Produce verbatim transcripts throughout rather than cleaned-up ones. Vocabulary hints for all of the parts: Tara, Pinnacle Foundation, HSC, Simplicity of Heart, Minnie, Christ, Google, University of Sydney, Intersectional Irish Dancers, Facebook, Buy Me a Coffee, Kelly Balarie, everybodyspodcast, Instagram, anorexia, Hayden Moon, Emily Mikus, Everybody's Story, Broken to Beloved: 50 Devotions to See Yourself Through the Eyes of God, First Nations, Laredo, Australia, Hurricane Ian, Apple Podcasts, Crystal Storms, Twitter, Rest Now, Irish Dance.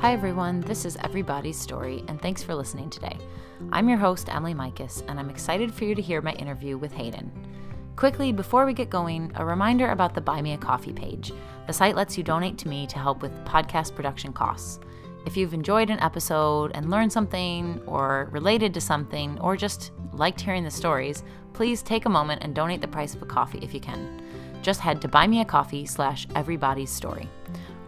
Hi everyone, this is Everybody's Story, and thanks for listening today. I'm your host, Emily Mikus, and I'm excited for you to hear my interview with Hayden. Quickly, before we get going, a reminder about the Buy Me a Coffee page. The site lets you donate to me to help with podcast production costs. If you've enjoyed an episode and learned something, or related to something, or just liked hearing the stories, please take a moment and donate the price of a coffee if you can. Just head to buy me a coffee slash everybody's story.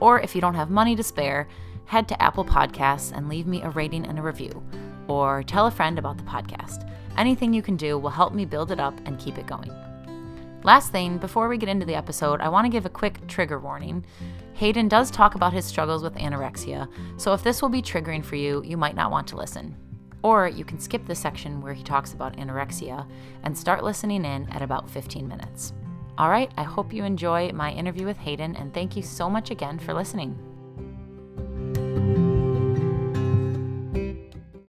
Or if you don't have money to spare, head to Apple Podcasts and leave me a rating and a review, or tell a friend about the podcast. Anything you can do will help me build it up and keep it going. Last thing, before we get into the episode, I want to give a quick trigger warning. Hayden does talk about his struggles with anorexia, so if this will be triggering for you, you might not want to listen. Or you can skip the section where he talks about anorexia and start listening in at about fifteen minutes. All right, I hope you enjoy my interview with Hayden, and thank you so much again for listening.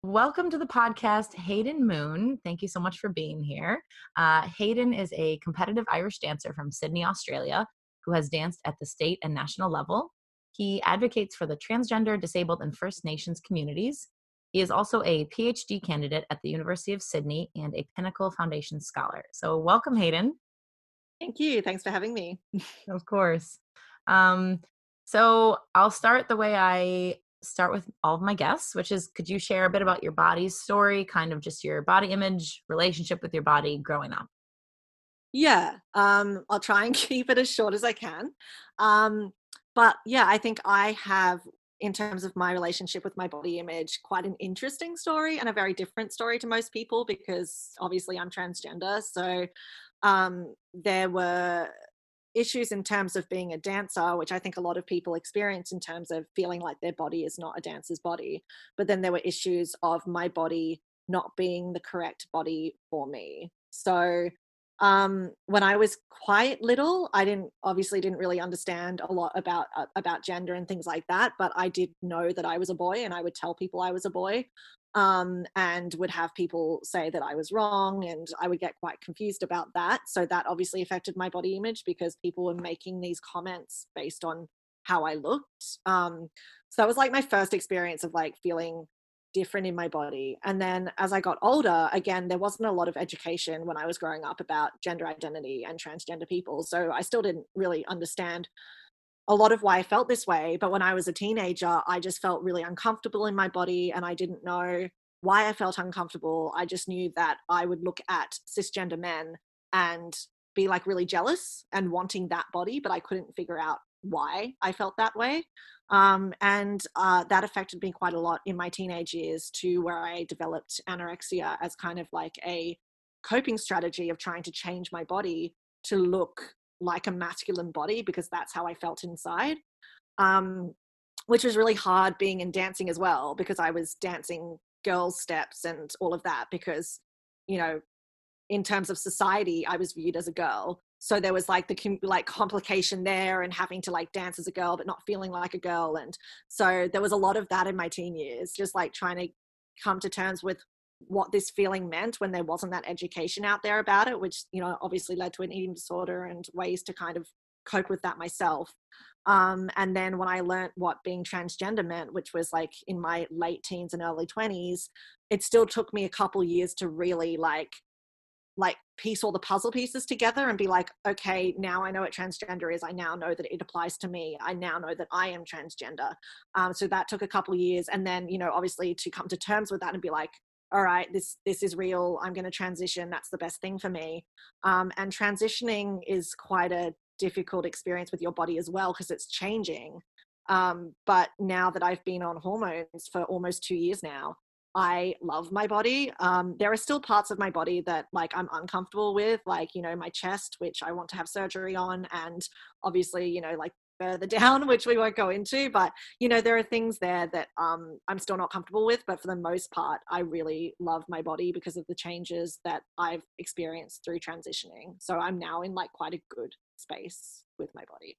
Welcome to the podcast, Hayden Moon. Thank you so much for being here. Uh, Hayden is a competitive Irish dancer from Sydney, Australia, who has danced at the state and national level. He advocates for the transgender, disabled, and First Nations communities. He is also a PhD candidate at the University of Sydney and a Pinnacle Foundation scholar. So welcome, Hayden. Thank you. Thanks for having me. Of course. Um, so I'll start the way I start with all of my guests, which is, could you share a bit about your body's story, kind of just your body image, relationship with your body growing up? Yeah, um, I'll try and keep it as short as I can. Um, but yeah, I think I have, in terms of my relationship with my body image, quite an interesting story and a very different story to most people, because obviously I'm transgender. So um, there were issues in terms of being a dancer, which I think a lot of people experience in terms of feeling like their body is not a dancer's body. But then there were issues of my body not being the correct body for me. So um, when I was quite little, I didn't obviously didn't really understand a lot about uh, about gender and things like that. But I did know that I was a boy, and I would tell people I was a boy, um, and would have people say that I was wrong, and I would get quite confused about that. So that obviously affected my body image, because people were making these comments based on how I looked. Um, so that was like my first experience of like feeling different in my body. And then as I got older, again, there wasn't a lot of education when I was growing up about gender identity and transgender people. So I still didn't really understand a lot of why I felt this way. But when I was a teenager, I just felt really uncomfortable in my body, and I didn't know why I felt uncomfortable. I just knew that I would look at cisgender men and be like really jealous and wanting that body, but I couldn't figure out why I felt that way. Um, and uh, that affected me quite a lot in my teenage years, to where I developed anorexia as kind of like a coping strategy of trying to change my body to look like a masculine body, because that's how I felt inside, um, which was really hard being in dancing as well, because I was dancing girls' steps and all of that, because, you know, in terms of society, I was viewed as a girl. So there was like the like complication there, and having to like dance as a girl, but not feeling like a girl. And so there was a lot of that in my teen years, just like trying to come to terms with what this feeling meant when there wasn't that education out there about it, which, you know, obviously led to an eating disorder and ways to kind of cope with that myself. Um, and then when I learned what being transgender meant, which was like in my late teens and early twenties, it still took me a couple years to really like, like piece all the puzzle pieces together and be like, okay, now I know what transgender is. I now know that it applies to me. I now know that I am transgender. Um, so that took a couple of years. And then, you know, obviously to come to terms with that and be like, all right, this, this is real. I'm going to transition. That's the best thing for me. Um, and transitioning is quite a difficult experience with your body as well, because it's changing. Um, but now that I've been on hormones for almost two years now, I love my body. Um, there are still parts of my body that like I'm uncomfortable with, like, you know, my chest, which I want to have surgery on, and obviously, you know, like further down, which we won't go into, but, you know, there are things there that um, I'm still not comfortable with, but for the most part, I really love my body because of the changes that I've experienced through transitioning. So I'm now in like quite a good space with my body.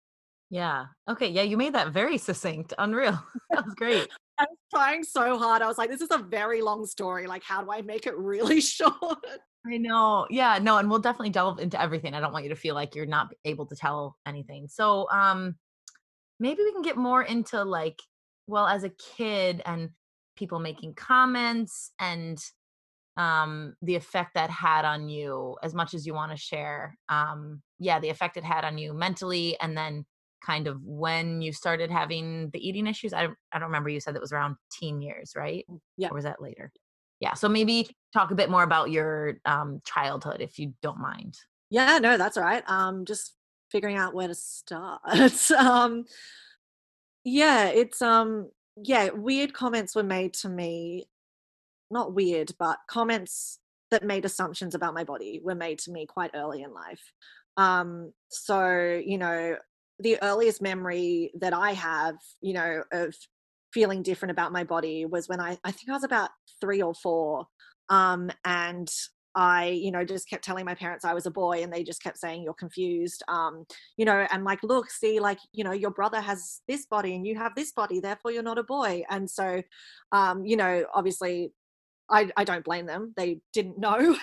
Yeah. Okay. Yeah. You made that very succinct. Unreal. That was great. I was trying so hard. I was like, this is a very long story. Like, how do I make it really short? I know. Yeah, no. And we'll definitely delve into everything. I don't want you to feel like you're not able to tell anything. So um, maybe we can get more into like well, as a kid, and people making comments, and um, the effect that had on you, as much as you want to share, um, yeah, the effect it had on you mentally, and then kind of when you started having the eating issues. I don't, I don't remember, you said that was around teen years, right? Yeah. Or was that later? Yeah. So maybe talk a bit more about your um, childhood, if you don't mind. Yeah, no, that's all right. Um, just figuring out where to start. um, yeah, it's, um, yeah, weird comments were made to me. Not weird, but comments that made assumptions about my body were made to me quite early in life. Um, so, you know, the earliest memory that I have, you know, of feeling different about my body was when I, I think I was about three or four. Um, and I, you know, just kept telling my parents I was a boy, and they just kept saying, "You're confused." Um, you know, and like, look, see, like, you know, your brother has this body and you have this body, therefore you're not a boy. And so, um, you know, obviously I, I don't blame them. They didn't know.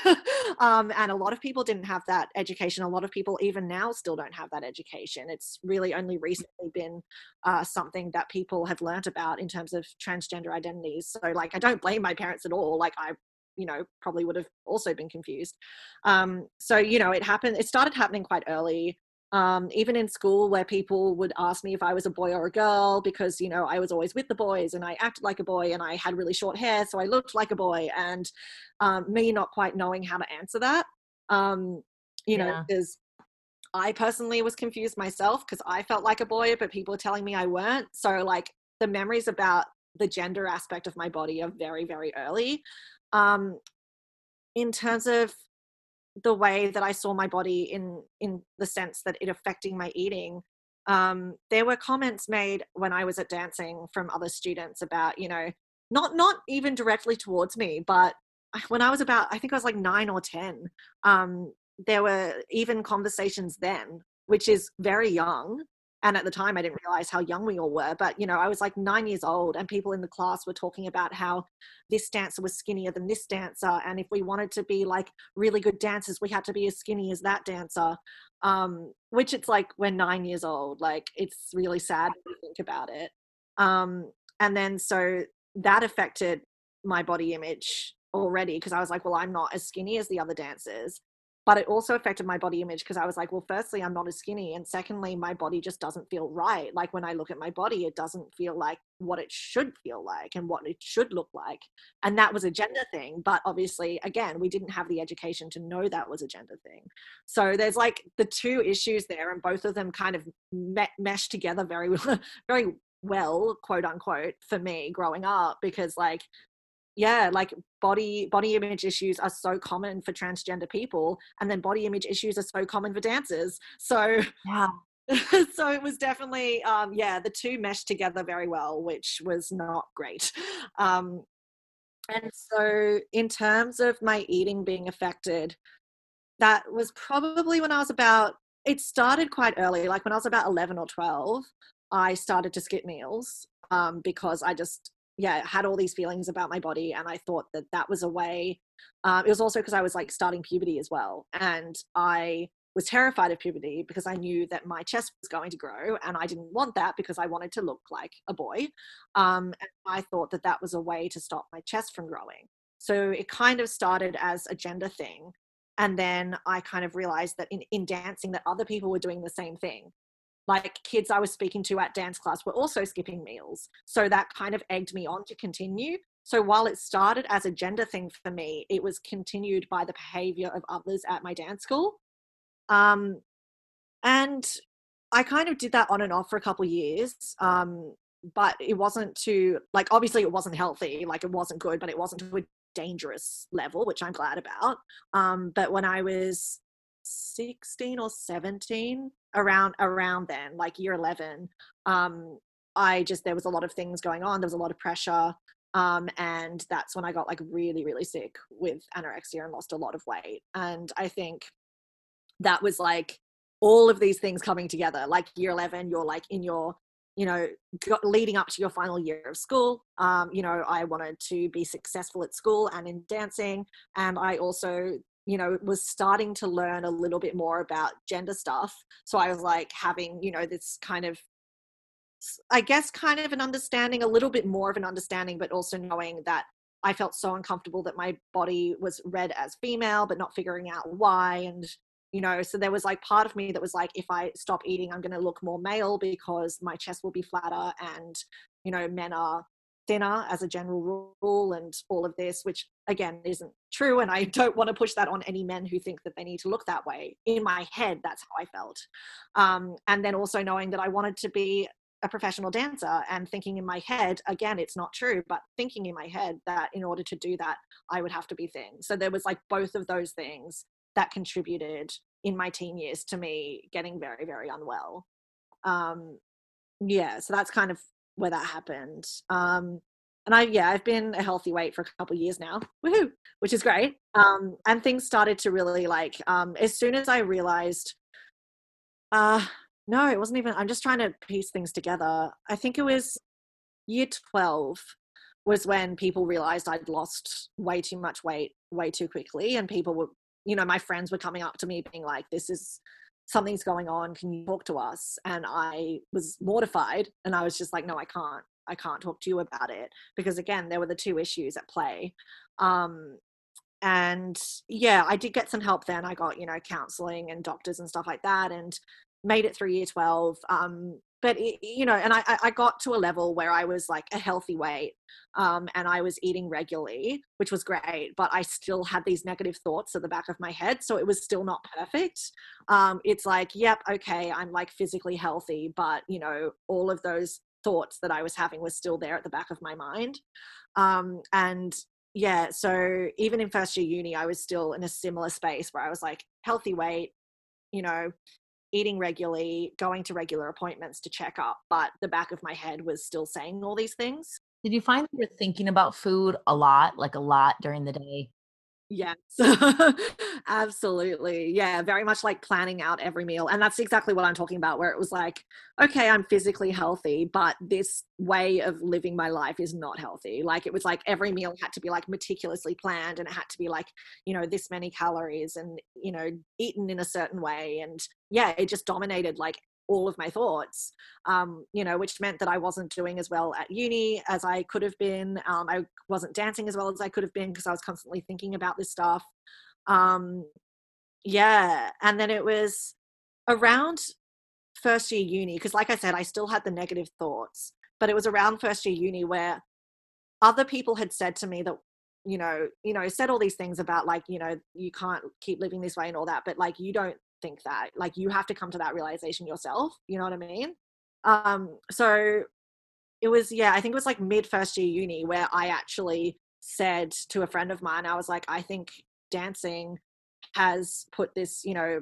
um, and a lot of people didn't have that education. A lot of people even now still don't have that education. It's really only recently been uh, something that people have learned about in terms of transgender identities. So like, I don't blame my parents at all. Like I, you know, probably would have also been confused. Um, so, you know, it happened, it started happening quite early. Um, even in school, where people would ask me if I was a boy or a girl, because, you know, I was always with the boys and I acted like a boy and I had really short hair, so I looked like a boy, and um, me not quite knowing how to answer that, um, you yeah. know, because I personally was confused myself, because I felt like a boy, but people were telling me I weren't. So like the memories about the gender aspect of my body are very, very early. Um, in terms of the way that I saw my body in, in the sense that it affecting my eating, um, there were comments made when I was at dancing from other students about, you know, not, not even directly towards me, but when I was about, I think I was like nine or ten, um, there were even conversations then, which is very young. And at the time I didn't realize how young we all were, but you know, I was like nine years old and people in the class were talking about how this dancer was skinnier than this dancer. And if we wanted to be like really good dancers, we had to be as skinny as that dancer. Um, which it's like, we're nine years old. Like it's really sad when you think about it. Um, and then, so that affected my body image already. Cause I was like, well, I'm not as skinny as the other dancers. But it also affected my body image, because I was like, well, firstly, I'm not as skinny. And secondly, my body just doesn't feel right. Like when I look at my body, it doesn't feel like what it should feel like and what it should look like. And that was a gender thing. But obviously, again, we didn't have the education to know that was a gender thing. So there's like the two issues there, and both of them kind of me- meshed together very, very well, quote unquote, for me growing up, because like, yeah, like body body image issues are so common for transgender people, and then body image issues are so common for dancers. So, yeah. so it was definitely, um, yeah, the two meshed together very well, which was not great. Um, and so in terms of my eating being affected, that was probably when I was about, it started quite early, like when I was about eleven or twelve, I started to skip meals um, because I just, yeah, had all these feelings about my body. And I thought that that was a way, uh, it was also because I was like starting puberty as well. And I was terrified of puberty because I knew that my chest was going to grow, and I didn't want that because I wanted to look like a boy. Um, and I thought that that was a way to stop my chest from growing. So it kind of started as a gender thing. And then I kind of realized that in, in dancing that other people were doing the same thing. Like kids I was speaking to at dance class were also skipping meals. So that kind of egged me on to continue. So while it started as a gender thing for me, it was continued by the behavior of others at my dance school. Um, and I kind of did that on and off for a couple of years. Um, but it wasn't to, like, obviously it wasn't healthy, like it wasn't good, but it wasn't to a dangerous level, which I'm glad about. Um, but when I was sixteen or seventeen, around around then, like year eleven, um I just, there was a lot of things going on, there was a lot of pressure, um and that's when I got like really really sick with anorexia and lost a lot of weight. And I think that was like all of these things coming together. Like year eleven, you're like in your, you know, leading up to your final year of school. Um you know, I wanted to be successful at school and in dancing, and I also, you know, was starting to learn a little bit more about gender stuff. So I was like having, you know, this kind of it's, I guess, kind of an understanding, a little bit more of an understanding, but also knowing that I felt so uncomfortable that my body was read as female, but not figuring out why. And, you know, so there was like part of me that was like, if I stop eating, I'm going to look more male because my chest will be flatter and, you know, men are thinner as a general rule and all of this, which again isn't true. And I don't want to push that on any men who think that they need to look that way. In my head, that's how I felt. Um, and then also knowing that I wanted to be a professional dancer and thinking in my head, again, it's not true, but thinking in my head that in order to do that, I would have to be thin. So there was like both of those things that contributed in my teen years to me getting very, very unwell. Um, yeah, so that's kind of where that happened. Um, and I, yeah, I've been a healthy weight for a couple of years now, woohoo, which is great. Um, and things started to really like, um, as soon as I realized, uh, No, it wasn't even, I'm just trying to piece things together. I think it was year twelve was when people realized I'd lost way too much weight, way too quickly. And people were, you know, my friends were coming up to me being like, this is, something's going on. Can you talk to us? And I was mortified. And I was just like, no, I can't, I can't talk to you about it. Because again, there were the two issues at play. Um, and yeah, I did get some help then. I got, you know, counseling and doctors and stuff like that. And made it through year twelve. Um, but, it, you know, and I, I got to a level where I was like a healthy weight um, and I was eating regularly, which was great, but I still had these negative thoughts at the back of my head. So it was still not perfect. Um, it's like, yep, okay, I'm like physically healthy, but, you know, all of those thoughts that I was having was still there at the back of my mind. Um, and yeah, so even in first year uni, I was still in a similar space where I was like healthy weight, you know, eating regularly, going to regular appointments to check up, but the back of my head was still saying all these things. Did you find you were thinking about food a lot, like a lot during the day? Yes, absolutely. Yeah, very much like planning out every meal. And that's exactly what I'm talking about, where it was like, okay, I'm physically healthy, but this way of living my life is not healthy. Like it was like every meal had to be like meticulously planned and it had to be like, you know, this many calories and, you know, eaten in a certain way. And yeah, it just dominated like all of my thoughts, um, you know, which meant that I wasn't doing as well at uni as I could have been. Um, I wasn't dancing as well as I could have been because I was constantly thinking about this stuff. Um, yeah. And then it was around first year uni, because like I said, I still had the negative thoughts, but it was around first year uni where other people had said to me that, you know, you know, said all these things about like, you know, you can't keep living this way and all that, but like, you don't think that, like, you have to come to that realization yourself, you know what I mean? Um, so it was, yeah, I think it was like mid first year uni where I actually said to a friend of mine, I was like, I think dancing has put this, you know,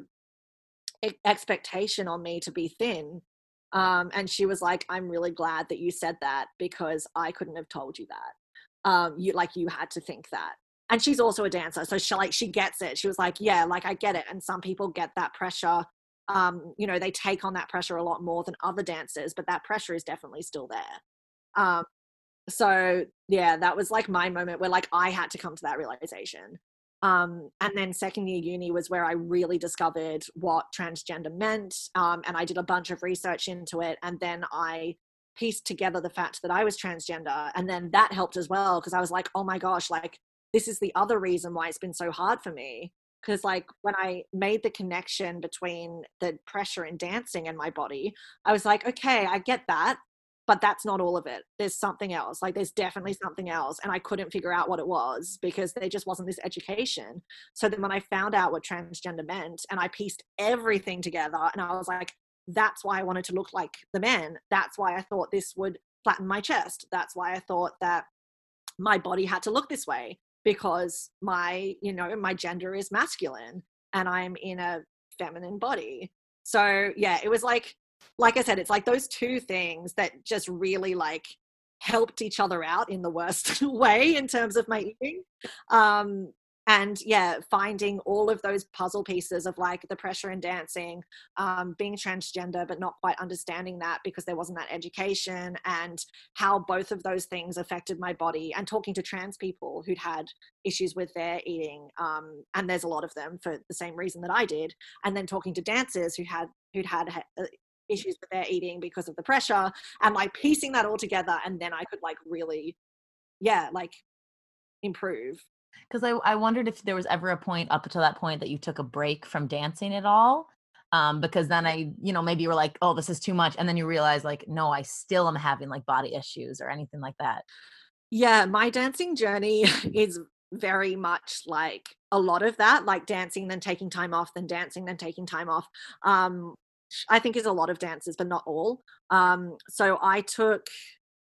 e- expectation on me to be thin. Um, and she was like, I'm really glad that you said that because I couldn't have told you that. Um, you like, you had to think that. And she's also a dancer. So she like, she gets it. She was like, yeah, like I get it. And some people get that pressure. Um, you know, they take on that pressure a lot more than other dancers, but that pressure is definitely still there. Um, so yeah, that was like my moment where like, I had to come to that realization. Um, and then second year uni was where I really discovered what transgender meant. Um, and I did a bunch of research into it. And then I pieced together the fact that I was transgender. And then that helped as well. Cause I was like, oh my gosh, like, this is the other reason why it's been so hard for me. Cause like when I made the connection between the pressure in dancing and my body, I was like, okay, I get that, but that's not all of it. There's something else. Like there's definitely something else. And I couldn't figure out what it was because there just wasn't this education. So then when I found out what transgender meant and I pieced everything together and I was like, that's why I wanted to look like the men. That's why I thought this would flatten my chest. That's why I thought that my body had to look this way. Because my, you know, my gender is masculine and I'm in a feminine body. So yeah, it was like, like I said, it's like those two things that just really like helped each other out in the worst way in terms of my eating. Um, and yeah, finding all of those puzzle pieces of like the pressure in dancing, um, being transgender, but not quite understanding that because there wasn't that education and how both of those things affected my body and talking to trans people who'd had issues with their eating. Um, and there's a lot of them for the same reason that I did. And then talking to dancers who had, who'd had issues with their eating because of the pressure, and like piecing that all together. And then I could like really, yeah, like improve. Because I, I wondered if there was ever a point up to that point that you took a break from dancing at all. Um, because then I, you know, maybe you were like, oh, this is too much. And then you realize like, no, I still am having like body issues or anything like that. Yeah. My dancing journey is very much like a lot of that, like dancing, then taking time off, then dancing, then taking time off. Um, I think is a lot of dancers, but not all. Um, so I took,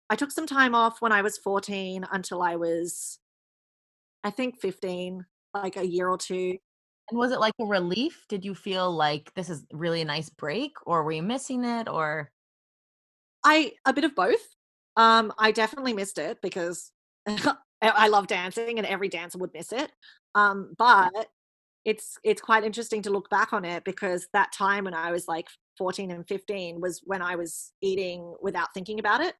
I took some time off when I was fourteen until I was, I think fifteen, like a year or two. And was it like a relief? Did you feel like this is really a nice break, or were you missing it, or? I, a bit of both. Um, I definitely missed it because I love dancing and every dancer would miss it. Um, but it's, it's quite interesting to look back on it, because that time when I was like fourteen and fifteen was when I was eating without thinking about it.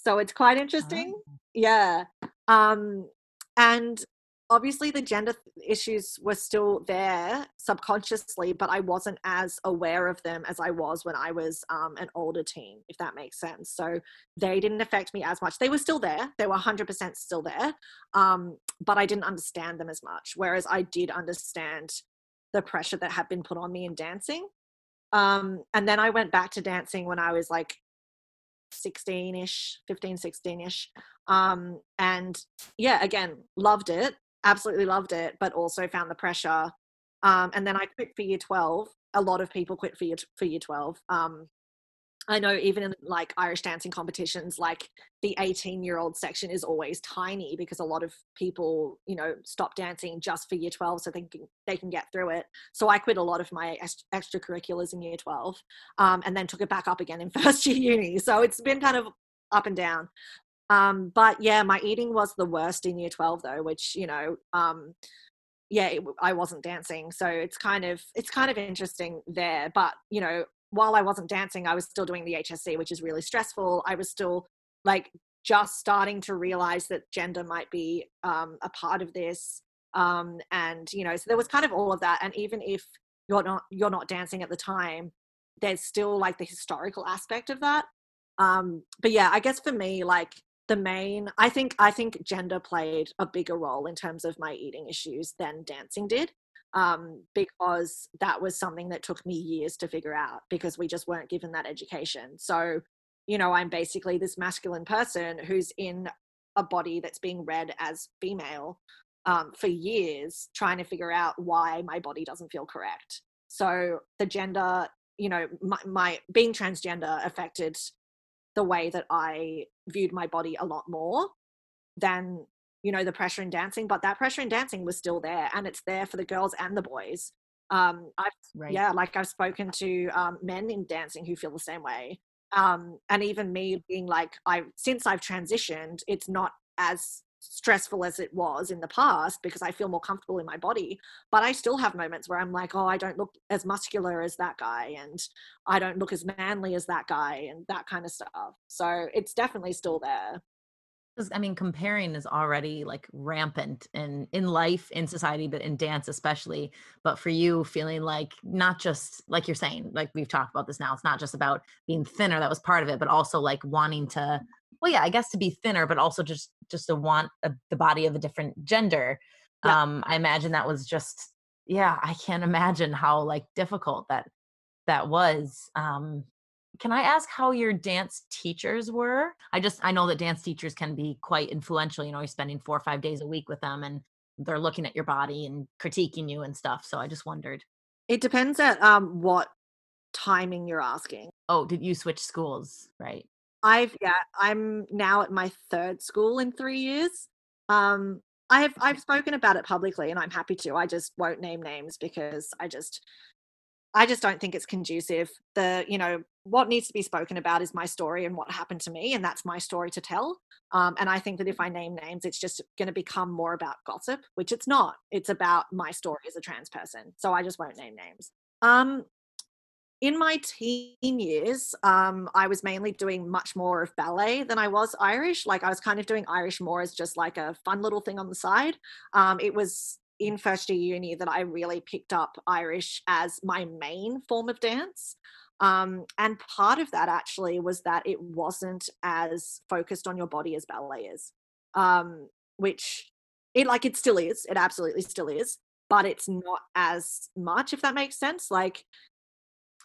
So it's quite interesting. Oh. Yeah. Um, and obviously the gender th- issues were still there subconsciously, but I wasn't as aware of them as I was when I was um, an older teen, if that makes sense. So they didn't affect me as much. They were still there. They were one hundred percent still there. Um, but I didn't understand them as much. Whereas I did understand the pressure that had been put on me in dancing. Um, and then I went back to dancing when I was like sixteen-ish, fifteen, sixteen-ish. Um, and yeah, again, loved it. Absolutely loved it, but also found the pressure. Um, and then I quit for year twelve. A lot of people quit for year, for year twelve. Um, I know even in like Irish dancing competitions, like the eighteen year old section is always tiny because a lot of people, you know, stop dancing just for year twelve so they can, they can get through it. So I quit a lot of my extracurriculars in year twelve, um, and then took it back up again in first year uni. So it's been kind of up and down. Um, but yeah, my eating was the worst in year twelve though, which, you know, um, yeah, it, I wasn't dancing. So it's kind of, it's kind of interesting there, but you know, while I wasn't dancing, I was still doing the H S C, which is really stressful. I was still like just starting to realize that gender might be um, a part of this. Um, and, you know, so there was kind of all of that. And even if you're not, you're not dancing at the time, there's still like the historical aspect of that. Um, but yeah, I guess for me, like the main, I think, I think gender played a bigger role in terms of my eating issues than dancing did. Um, because that was something that took me years to figure out, because we just weren't given that education. So, you know, I'm basically this masculine person who's in a body that's being read as female, um, for years, trying to figure out why my body doesn't feel correct. So the gender, you know, my, my being transgender affected the way that I viewed my body a lot more than, you know, the pressure in dancing. But that pressure in dancing was still there, and it's there for the girls and the boys. Um, I've, right. yeah, like I've spoken to um, men in dancing who feel the same way. Um, and even me being like, I, since I've transitioned, it's not as stressful as it was in the past because I feel more comfortable in my body, but I still have moments where I'm like, oh, I don't look as muscular as that guy, and I don't look as manly as that guy, and that kind of stuff. So it's definitely still there. I mean, comparing is already like rampant in, in life, in society, but in dance especially. But for you, feeling like not just like you're saying, like we've talked about this now, it's not just about being thinner, that was part of it, but also like wanting to, well, yeah, I guess to be thinner, but also just, just to want a, the body of a different gender. Yeah. Um, I imagine that was just, yeah, I can't imagine how like difficult that, that was. Um, Can I ask how your dance teachers were? I just, I know that dance teachers can be quite influential. You know, you're spending four or five days a week with them and they're looking at your body and critiquing you and stuff. So I just wondered. It depends at um, what timing you're asking. Oh, did you switch schools? Right. I've, yeah, I'm now at my third school in three years. Um, I have, I've spoken about it publicly and I'm happy to. I just won't name names because I just, I just don't think it's conducive. The, you know, what needs to be spoken about is my story and what happened to me, and that's my story to tell. Um, and I think that if I name names, it's just going to become more about gossip, which it's not. It's about my story as a trans person. So I just won't name names. Um, in my teen years, um, I was mainly doing much more of ballet than I was Irish. Like I was kind of doing Irish more as just like a fun little thing on the side. Um, it was in first year uni that I really picked up Irish as my main form of dance. Um, and part of that actually was that it wasn't as focused on your body as ballet is, um, which it like it still is. It absolutely still is, but it's not as much, if that makes sense. Like,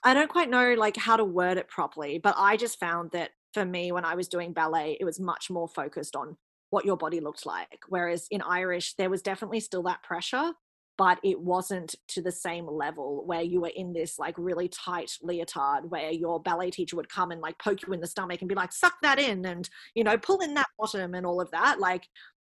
I don't quite know like how to word it properly, but I just found that for me, when I was doing ballet, it was much more focused on what your body looked like. Whereas in Irish, there was definitely still that pressure, but it wasn't to the same level where you were in this like really tight leotard where your ballet teacher would come and like poke you in the stomach and be like, suck that in and, you know, pull in that bottom and all of that. Like,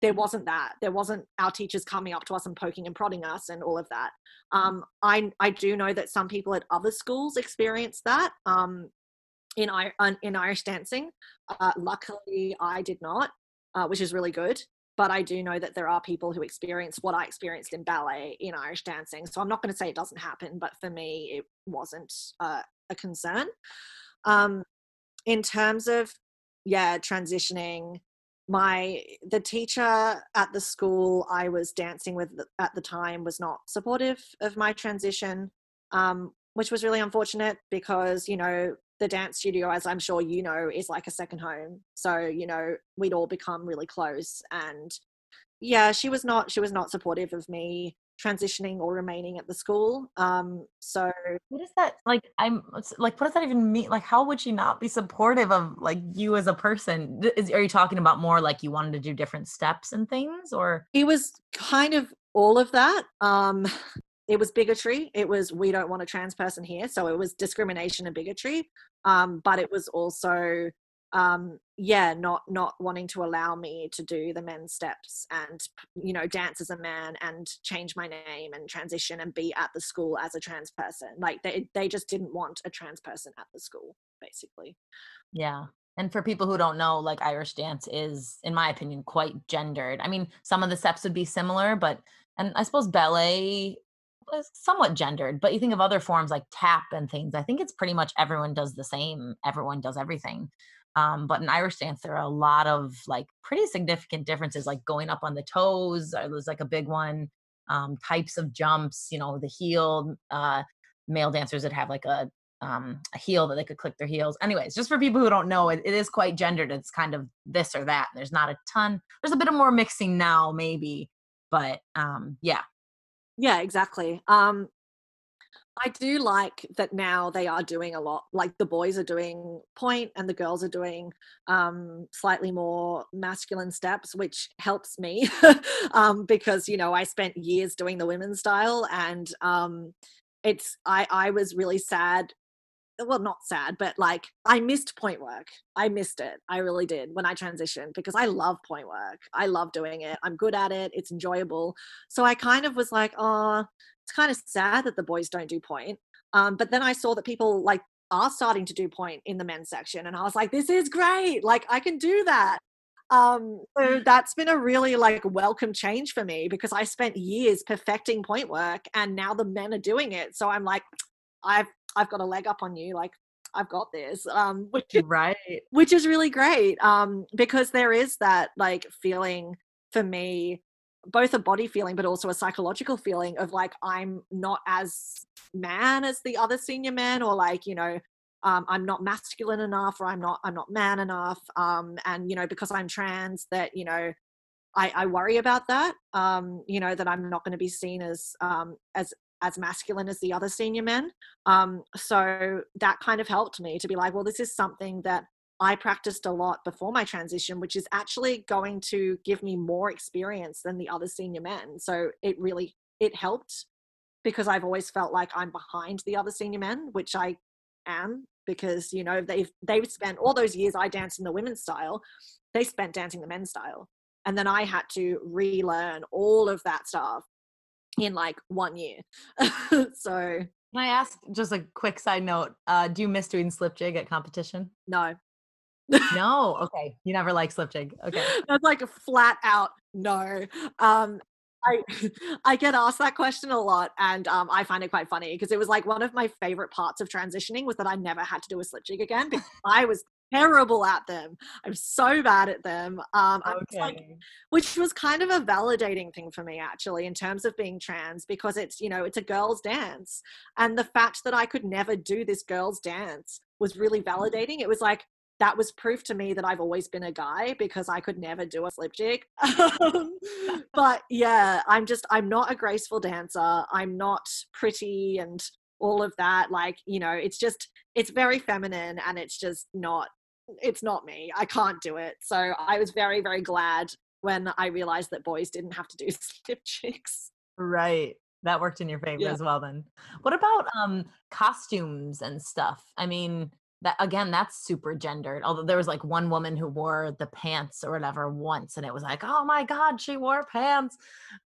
there wasn't that. There wasn't our teachers coming up to us and poking and prodding us and all of that. Um, I I do know that some people at other schools experience that um, in, in Irish dancing. Uh, luckily, I did not, uh, which is really good. But I do know that there are people who experience what I experienced in ballet in Irish dancing. So I'm not going to say it doesn't happen, but for me, it wasn't uh, a concern. Um, in terms of, yeah, transitioning, my the teacher at the school I was dancing with at the time was not supportive of my transition, um, which was really unfortunate because, you know, the dance studio, as I'm sure you know, is like a second home. So, you know, we'd all become really close. And yeah, she was not, she was not supportive of me transitioning or remaining at the school. Um, so what does that like, I'm like, what does that even mean? Like, how would she not be supportive of like you as a person? Is, are you talking about more like you wanted to do different steps and things, or? It was kind of all of that. Um, It was bigotry. It was, we don't want a trans person here. So it was discrimination and bigotry. Um, but it was also, um, yeah, not not wanting to allow me to do the men's steps and, you know, dance as a man and change my name and transition and be at the school as a trans person. Like they they just didn't want a trans person at the school, basically. Yeah. And for people who don't know, like Irish dance is, in my opinion, quite gendered. I mean, some of the steps would be similar, but, and I suppose ballet was somewhat gendered, but you think of other forms like tap and things, I think it's pretty much everyone does the same, everyone does everything. Um, but in Irish dance, there are a lot of like pretty significant differences, like going up on the toes, it was like a big one, um, types of jumps, you know, the heel, uh, male dancers that have like a, um, a heel that they could click their heels. Anyways, just for people who don't know, it, it is quite gendered. It's kind of this or that. There's not a ton, there's a bit of more mixing now maybe, but um, yeah. Yeah, exactly. Um, I do like that now they are doing a lot, like the boys are doing point and the girls are doing um, slightly more masculine steps, which helps me um, because, you know, I spent years doing the women's style and um, it's, I, I was really sad. Well, not sad, but like I missed point work. I missed it. I really did when I transitioned because I love point work. I love doing it. I'm good at it. It's enjoyable. So I kind of was like, oh, it's kind of sad that the boys don't do point. Um, but then I saw that people like are starting to do point in the men's section. And I was like, this is great. Like I can do that. Um, so that's been a really like welcome change for me because I spent years perfecting point work and now the men are doing it. So I'm like, I've, I've got a leg up on you. Like I've got this, um, which is, right. which is really great. Um, because there is that like feeling for me, both a body feeling, but also a psychological feeling of like, I'm not as man as the other senior men, or like, you know, um, I'm not masculine enough, or I'm not, I'm not man enough. Um, and you know, because I'm trans that, you know, I, I worry about that. Um, you know, that I'm not going to be seen as, um, as, as masculine as the other senior men. Um, so that kind of helped me to be like, well, this is something that I practiced a lot before my transition, which is actually going to give me more experience than the other senior men. So it really, it helped because I've always felt like I'm behind the other senior men, which I am because, you know, they've, they've spent all those years I danced in the women's style, they spent dancing the men's style. And then I had to relearn all of that stuff in like one year. So can I ask just a quick side note? Uh, do you miss doing slip jig at competition? No. No. Okay. You never like slip jig. Okay. That's like a flat out no. Um, I I get asked that question a lot and um, I find it quite funny because it was like one of my favorite parts of transitioning was that I never had to do a slip jig again because I was terrible at them. I'm so bad at them. Um, okay. I was like, which was kind of a validating thing for me, actually, in terms of being trans, because it's, you know, it's a girls' dance. And the fact that I could never do this girls' dance was really validating. It was like, that was proof to me that I've always been a guy, because I could never do a slip jig. But yeah, I'm just, I'm not a graceful dancer. I'm not pretty and all of that. Like, you know, it's just, it's very feminine, and it's just not, it's not me. I can't do it. So I was very, very glad when I realized that boys didn't have to do slip jigs. Right. That worked in your favor yeah. as well then. What about um, costumes and stuff? I mean, that, again, that's super gendered. Although there was like one woman who wore the pants or whatever once, and it was like, oh my God, she wore pants.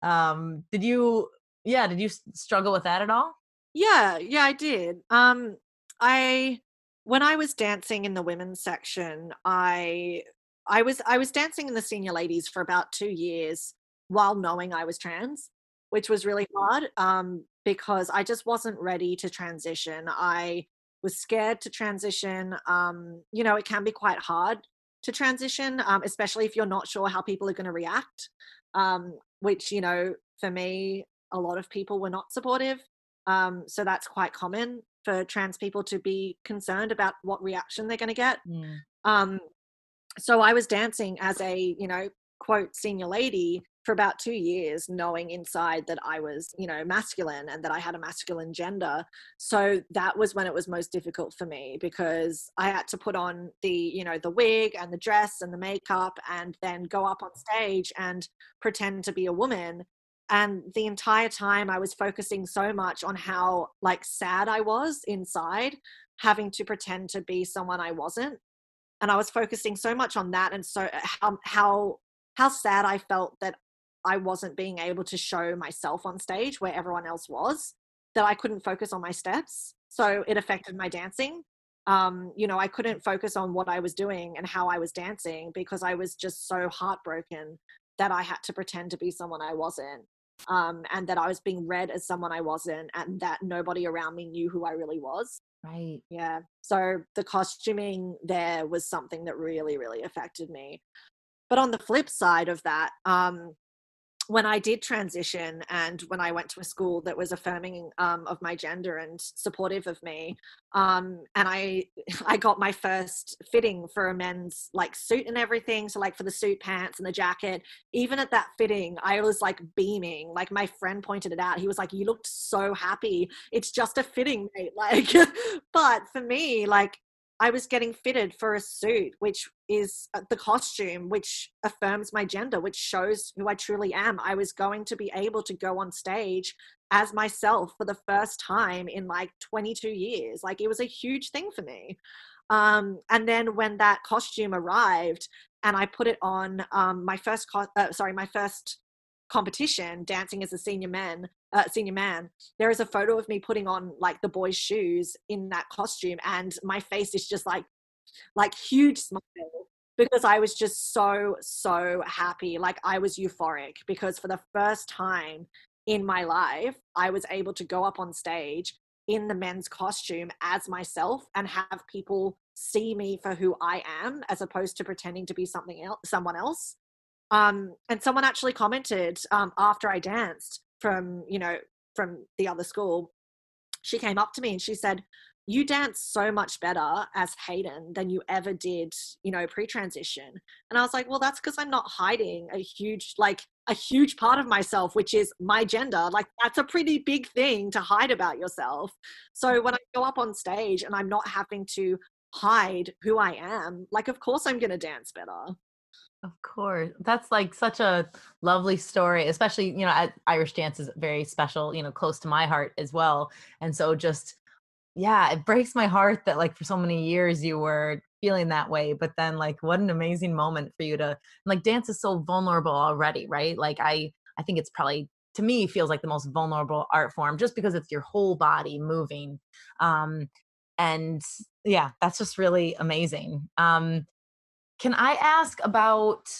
Um, did you, yeah, did you struggle with that at all? Yeah, yeah, I did. Um, I, when I was dancing in the women's section, I, I was, I was dancing in the senior ladies for about two years while knowing I was trans, which was really hard, um, because I just wasn't ready to transition. I was scared to transition. Um, you know, it can be quite hard to transition, um, especially if you're not sure how people are going to react, um, which, you know, for me, a lot of people were not supportive. Um, so that's quite common for trans people to be concerned about what reaction they're going to get. Yeah. Um, so I was dancing as a, you know, quote, senior lady for about two years, knowing inside that I was, you know, masculine and that I had a masculine gender. So that was when it was most difficult for me, because I had to put on the, you know, the wig and the dress and the makeup, and then go up on stage and pretend to be a woman. And the entire time I was focusing so much on how like sad I was inside, having to pretend to be someone I wasn't. And I was focusing so much on that, and so how, how, how sad I felt that I wasn't being able to show myself on stage where everyone else was, that I couldn't focus on my steps. So it affected my dancing. Um, you know, I couldn't focus on what I was doing and how I was dancing, because I was just so heartbroken that I had to pretend to be someone I wasn't, um, and that I was being read as someone I wasn't, and that nobody around me knew who I really was. Right. Yeah. So the costuming there was something that really, really affected me. But on the flip side of that, um, when I did transition, and when I went to a school that was affirming um, of my gender and supportive of me, um, and I I got my first fitting for a men's like suit and everything. So like for the suit pants and the jacket, even at that fitting, I was like beaming. Like my friend pointed it out. He was like, "You looked so happy. It's just a fitting, mate." Like, but for me, like, I was getting fitted for a suit, which is the costume, which affirms my gender, which shows who I truly am. I was going to be able to go on stage as myself for the first time in like twenty-two years. Like, it was a huge thing for me. Um, and then when that costume arrived and I put it on, um, my first, co- uh, sorry, my first competition dancing as a senior man, uh, senior man, there is a photo of me putting on like the boy's shoes in that costume, and my face is just like like huge smile, because I was just so so happy. Like, I was euphoric, because for the first time in my life I was able to go up on stage in the men's costume as myself and have people see me for who I am, as opposed to pretending to be something else, someone else. Um, and someone actually commented um, after I danced from, you know, from the other school, she came up to me and she said, "You dance so much better as Hayden than you ever did, you know, pre-transition." And I was like, well, that's because I'm not hiding a huge, like a huge part of myself, which is my gender. Like, that's a pretty big thing to hide about yourself. So when I go up on stage and I'm not having to hide who I am, like, of course I'm going to dance better. Of course. That's like such a lovely story, especially, you know, Irish dance is very special, you know, close to my heart as well. And so just, yeah, it breaks my heart that like for so many years you were feeling that way, but then like, what an amazing moment for you to like, dance is so vulnerable already, right? Like I, I think it's probably, to me, feels like the most vulnerable art form, just because it's your whole body moving. Um, and yeah, that's just really amazing. Um, Can I ask about,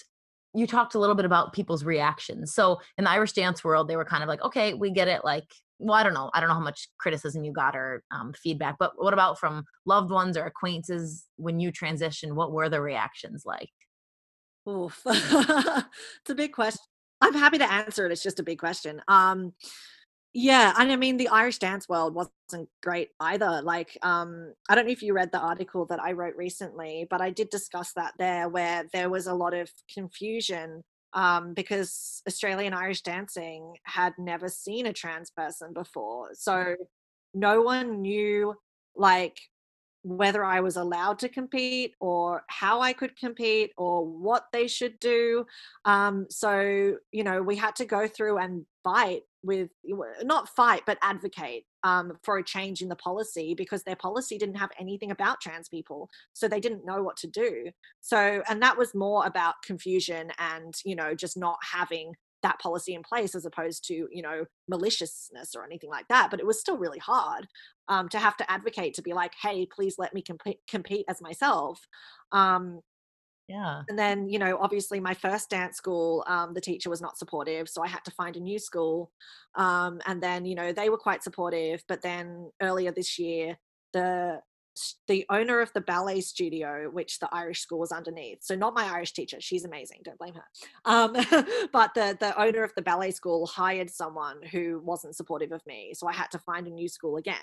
you talked a little bit about people's reactions. So in the Irish dance world, they were kind of like, okay, we get it. Like, well, I don't know. I don't know how much criticism you got or um, feedback, but what about from loved ones or acquaintances when you transitioned? What were the reactions like? Oof. It's a big question. I'm happy to answer it. It's just a big question. Um, yeah. And I mean, the Irish dance world wasn't great either. Like, um, I don't know if you read the article that I wrote recently, but I did discuss that there, where there was a lot of confusion um, because Australian Irish dancing had never seen a trans person before. So no one knew, like, whether I was allowed to compete or how I could compete or what they should do. Um, so, you know, we had to go through and fight with, not fight, but advocate um, for a change in the policy, because their policy didn't have anything about trans people. So they didn't know what to do. So, and that was more about confusion and, you know, just not having that policy in place, as opposed to, you know, maliciousness or anything like that. But it was still really hard um, to have to advocate, to be like, hey, please let me comp- compete as myself. Um, yeah. And then, you know, obviously my first dance school, um, the teacher was not supportive. So I had to find a new school. Um, and then, you know, they were quite supportive. But then earlier this year, the the owner of the ballet studio, which the Irish school was underneath, so not my Irish teacher, she's amazing, don't blame her, um, but the, the owner of the ballet school hired someone who wasn't supportive of me, so I had to find a new school again.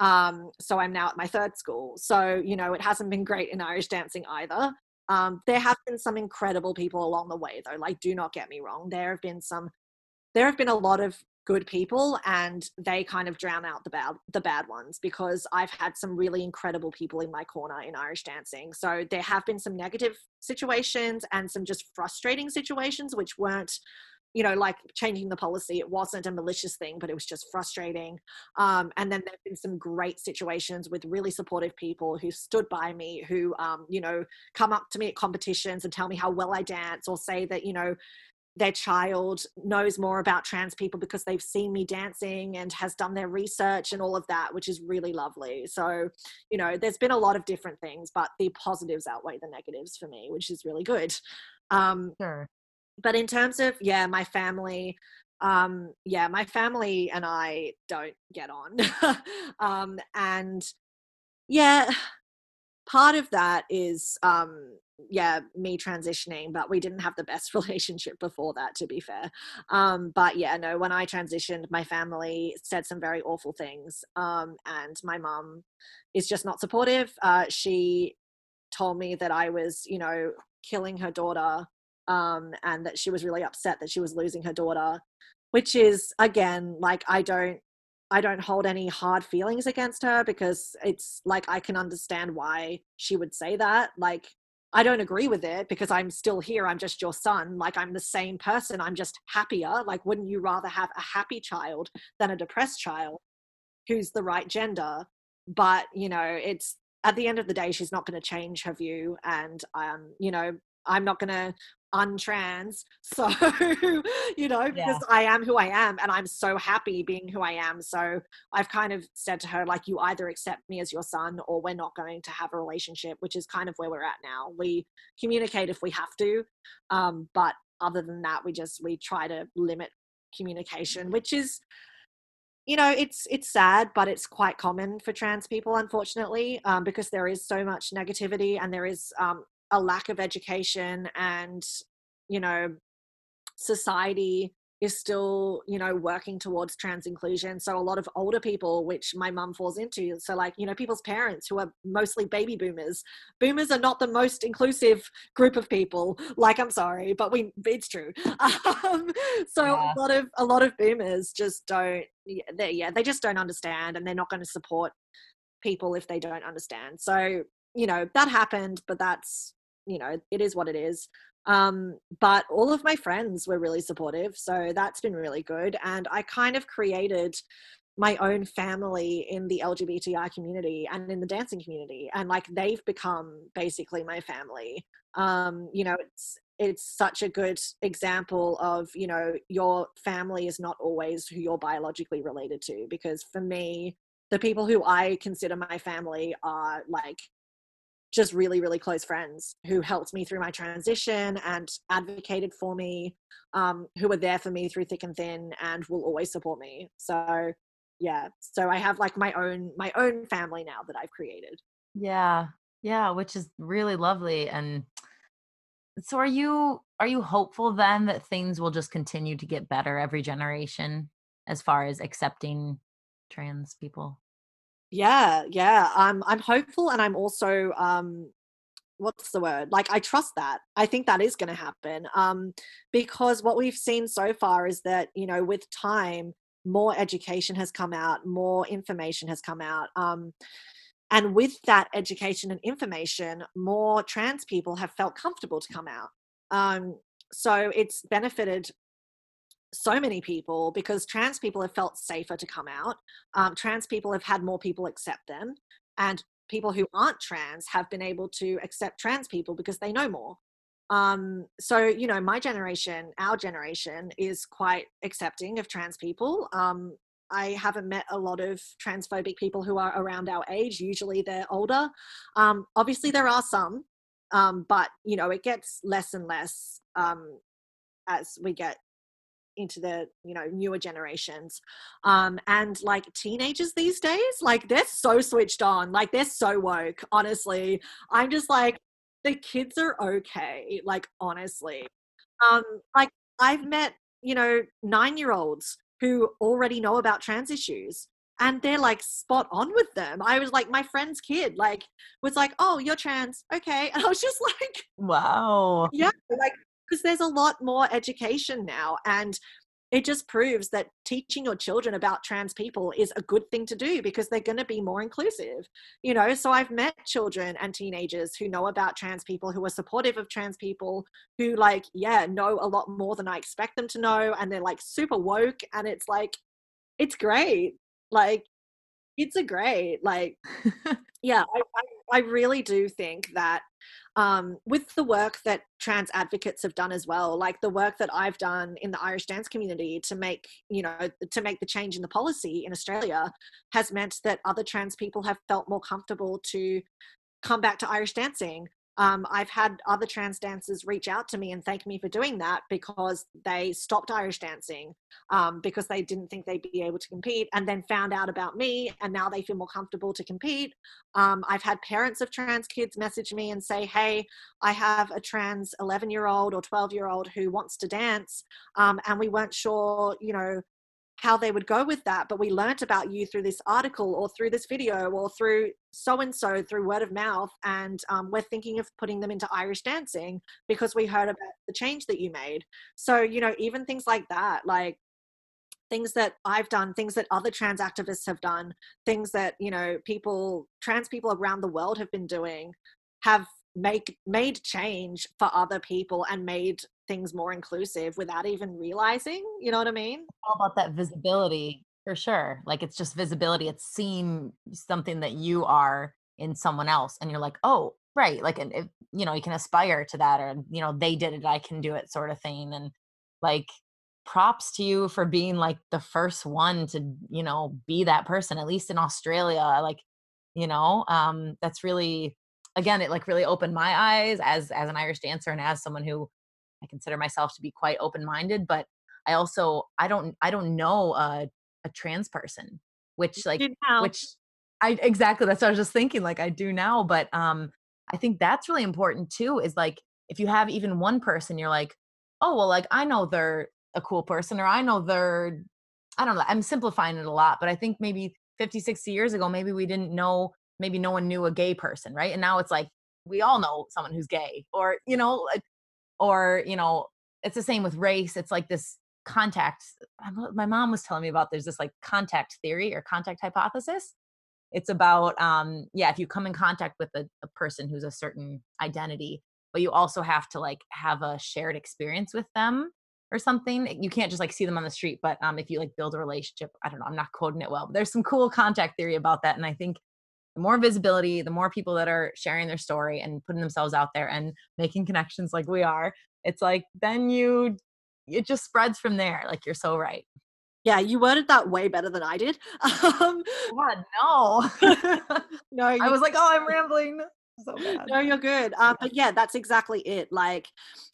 Um, so I'm now at my third school. So, you know, it hasn't been great in Irish dancing either. Um, there have been some incredible people along the way, though, like, do not get me wrong, there have been some, there have been a lot of good people, and they kind of drown out the bad the bad ones, because I've had some really incredible people in my corner in Irish dancing. So there have been some negative situations and some just frustrating situations, which weren't, you know, like changing the policy. It wasn't a malicious thing, but it was just frustrating. Um, and then there've been some great situations with really supportive people who stood by me, who, um, you know, come up to me at competitions and tell me how well I dance, or say that, you know, their child knows more about trans people because they've seen me dancing and has done their research and all of that, which is really lovely. So, you know, there's been a lot of different things, but the positives outweigh the negatives for me, which is really good. Um, sure. But in terms of, yeah, my family, um, yeah, my family and I don't get on. um, and yeah, part of that is, um, yeah, me transitioning, but we didn't have the best relationship before that, to be fair. Um, but yeah, no, when I transitioned, my family said some very awful things. Um, and my mum is just not supportive. Uh, she told me that I was, you know, killing her daughter, um, and that she was really upset that she was losing her daughter, which is, again, like, I don't, I don't hold any hard feelings against her, because it's like, I can understand why she would say that. Like, I don't agree with it, because I'm still here. I'm just your son. Like, I'm the same person. I'm just happier. Like, wouldn't you rather have a happy child than a depressed child who's the right gender? But, you know, it's at the end of the day, she's not going to change her view. And, um, you know, I'm not going to untrans. So, you know, because yeah. I am who I am, and I'm so happy being who I am. So I've kind of said to her, like, you either accept me as your son or we're not going to have a relationship, which is kind of where we're at now. We communicate if we have to. Um, but other than that, we just, we try to limit communication, which is, you know, it's, it's sad, but it's quite common for trans people, unfortunately, um, because there is so much negativity, and there is, um, a lack of education, and, you know, society is still, you know, working towards trans inclusion. So a lot of older people, which my mum falls into, so, like, you know, people's parents who are mostly baby boomers, boomers are not the most inclusive group of people. Like, I'm sorry, but we, it's true. Um, so yeah. a lot of, a lot of boomers just don't, they, yeah, they just don't understand, and they're not going to support people if they don't understand. So, you know, that happened, but that's, you know, it is what it is. Um, but all of my friends were really supportive. So that's been really good. And I kind of created my own family in the L G B T I community and in the dancing community. And, like, they've become basically my family. Um, you know, it's, it's such a good example of, you know, your family is not always who you're biologically related to, because for me, the people who I consider my family are, like, just really, really close friends who helped me through my transition and advocated for me, um, who were there for me through thick and thin and will always support me. So yeah, so I have like my own, my own family now that I've created. Yeah. Yeah. Which is really lovely. And so are you, are you hopeful then that things will just continue to get better every generation as far as accepting trans people? Yeah, yeah. Um, I'm hopeful, and I'm also, um, what's the word? Like, I trust that. I think that is going to happen, um, because what we've seen so far is that, you know, with time, more education has come out, more information has come out. Um, and with that education and information, more trans people have felt comfortable to come out. Um, so it's benefited so many people, because trans people have felt safer to come out. Um, trans people have had more people accept them, and people who aren't trans have been able to accept trans people because they know more. Um, so, you know, my generation, our generation is quite accepting of trans people. Um, I haven't met a lot of transphobic people who are around our age. Usually they're older. Um, obviously there are some, um, but you know, it gets less and less, um, as we get into the, you know, newer generations. Um, and like teenagers these days, like they're so switched on, like they're so woke, honestly. I'm just like, the kids are okay. Like, honestly, um, like I've met, you know, nine-year-olds who already know about trans issues, and they're like spot on with them. I was like, my friend's kid, like was like, oh, you're trans. Okay. And I was just like, wow. Yeah. Like, because there's a lot more education now, and it just proves that teaching your children about trans people is a good thing to do, because they're going to be more inclusive, you know. So I've met children and teenagers who know about trans people, who are supportive of trans people, who like, yeah, know a lot more than I expect them to know, and they're like super woke, and it's like, it's great. Like, it's a great, like, yeah, I, I, I really do think that Um, with the work that trans advocates have done as well, like the work that I've done in the Irish dance community to make, you know, to make the change in the policy in Australia, has meant that other trans people have felt more comfortable to come back to Irish dancing. Um, I've had other trans dancers reach out to me and thank me for doing that, because they stopped Irish dancing um, because they didn't think they'd be able to compete, and then found out about me, and now they feel more comfortable to compete. Um, I've had parents of trans kids message me and say, hey, I have a trans eleven-year-old or twelve-year-old who wants to dance, um, and we weren't sure, you know, how they would go with that, but we learnt about you through this article or through this video or through so-and-so, through word of mouth, and um, we're thinking of putting them into Irish dancing because we heard about the change that you made. So, you know, even things like that, like things that I've done, things that other trans activists have done, things that, you know, people, trans people around the world have been doing, have make made change for other people and made things more inclusive without even realizing, you know what I mean? It's all about that visibility, for sure. Like, it's just visibility. It's seeing something that you are in someone else, and you're like, oh, right. Like, and it, you know, you can aspire to that, or, you know, they did it, I can do it sort of thing. And like, props to you for being like the first one to, you know, be that person, at least in Australia. Like, you know, um, that's really, again, it like really opened my eyes as, as an Irish dancer, and as someone who, I consider myself to be quite open-minded, but I also, I don't, I don't know a, a trans person, which like, which I, exactly. That's what I was just thinking. Like, I do now, but um, I think that's really important too, is like, if you have even one person, you're like, oh, well, like, I know they're a cool person, or I know they're, I don't know. I'm simplifying it a lot, but I think maybe fifty, sixty years ago, maybe we didn't know, maybe no one knew a gay person. Right. And now it's like, we all know someone who's gay, or, you know, like, or, you know, it's the same with race. It's like this contact. My mom was telling me about, there's this like contact theory or contact hypothesis. It's about, um, yeah, if you come in contact with a, a person who's a certain identity, but you also have to like have a shared experience with them or something. You can't just like see them on the street, but um, if you like build a relationship, I don't know, I'm not quoting it well, but there's some cool contact theory about that. And I think the more visibility, the more people that are sharing their story and putting themselves out there and making connections like we are, it's like, then you, it just spreads from there. Like, you're so right. Yeah. You worded that way better than I did. Um, God, no. No. You- I was like, oh, I'm rambling. So bad. No, you're good. Um, but yeah, that's exactly it. Like,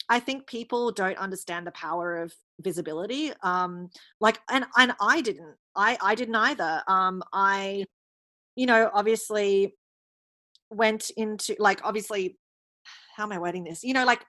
I think people don't understand the power of visibility. Um, like, and and I didn't. I I didn't either. Um, I, you know, obviously went into like obviously, how am I wording this? You know, like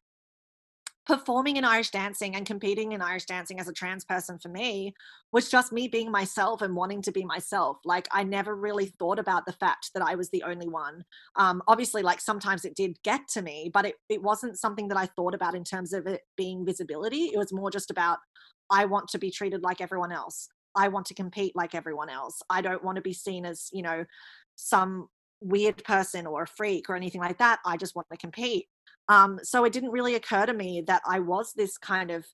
performing in Irish dancing and competing in Irish dancing as a trans person for me was just me being myself and wanting to be myself. Like, I never really thought about the fact that I was the only one. Um, obviously, like, sometimes it did get to me, but it, it wasn't something that I thought about in terms of it being visibility. It was more just about, I want to be treated like everyone else. I want to compete like everyone else. I don't want to be seen as, you know, some weird person or a freak or anything like that. I just want to compete. Um, so it didn't really occur to me that I was this kind of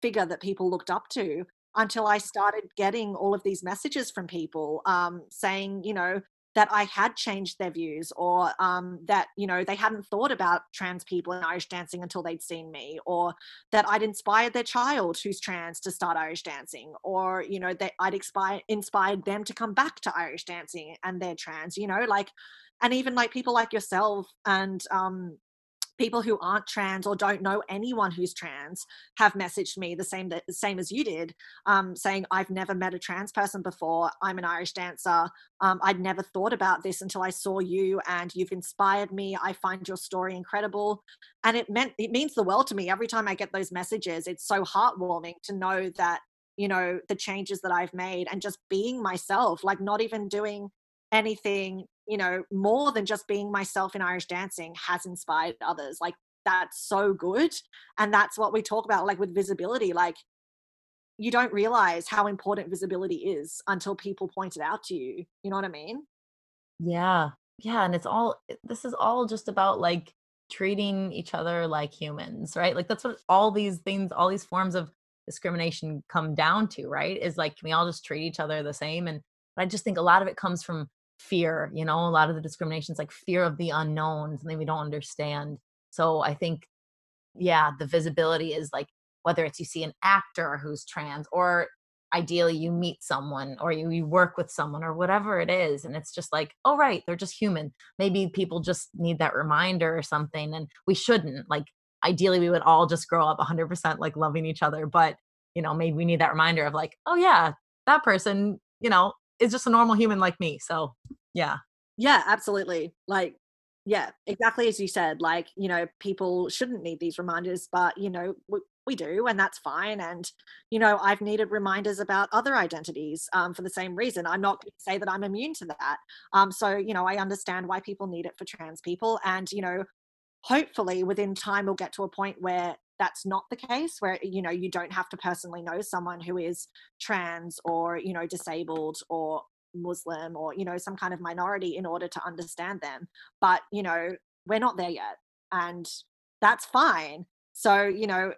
figure that people looked up to until I started getting all of these messages from people um, saying, you know, that I had changed their views or um, that, you know, they hadn't thought about trans people in Irish dancing until they'd seen me, or that I'd inspired their child who's trans to start Irish dancing, or, you know, that I'd expi- inspired them to come back to Irish dancing and they're trans, you know, like, and even like people like yourself and, um, people who aren't trans or don't know anyone who's trans have messaged me the same the same as you did, um, saying, I've never met a trans person before. I'm an Irish dancer. Um, I'd never thought about this until I saw you, and you've inspired me. I find your story incredible. And it meant it means the world to me. Every time I get those messages, it's so heartwarming to know that, you know, the changes that I've made and just being myself, like not even doing anything, you know, more than just being myself in Irish dancing has inspired others. Like, that's so good. And that's what we talk about, like with visibility, like you don't realize how important visibility is until people point it out to you. You know what I mean? Yeah. Yeah. And it's all, this is all just about like treating each other like humans, right? Like that's what all these things, all these forms of discrimination come down to, right? Is like, can we all just treat each other the same? And I just think a lot of it comes from fear, you know, a lot of the discrimination is like fear of the unknown, something we don't understand. So I think, yeah, the visibility is like, whether it's you see an actor who's trans, or ideally you meet someone, or you, you work with someone, or whatever it is. And it's just like, oh, right, they're just human. Maybe people just need that reminder or something. And we shouldn't, like, ideally we would all just grow up one hundred percent like loving each other. But, you know, maybe we need that reminder of like, oh yeah, that person, you know, it's just a normal human like me. So yeah. Yeah, absolutely. Like, yeah, exactly as you said, like, you know, people shouldn't need these reminders, but you know, we, we do, and that's fine. And, you know, I've needed reminders about other identities um, for the same reason. I'm not going to say that I'm immune to that. Um, so, you know, I understand why people need it for trans people. And, you know, hopefully within time, we'll get to a point where that's not the case, where, you know, you don't have to personally know someone who is trans or, you know, disabled or Muslim or, you know, some kind of minority in order to understand them. But, you know, we're not there yet, and that's fine. So, you know,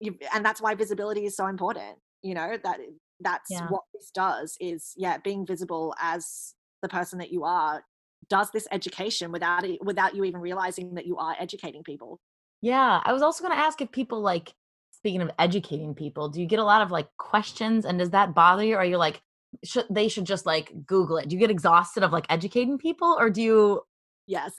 you, and that's why visibility is so important. You know, that that's yeah. what this does is, yeah, being visible as the person that you are does this education without it, without you even realizing that you are educating people. Yeah. I was also going to ask if people, like, speaking of educating people, do you get a lot of like questions, and does that bother you? Or are you like, should they should just like Google it? Do you get exhausted of like educating people, or do you? Yes.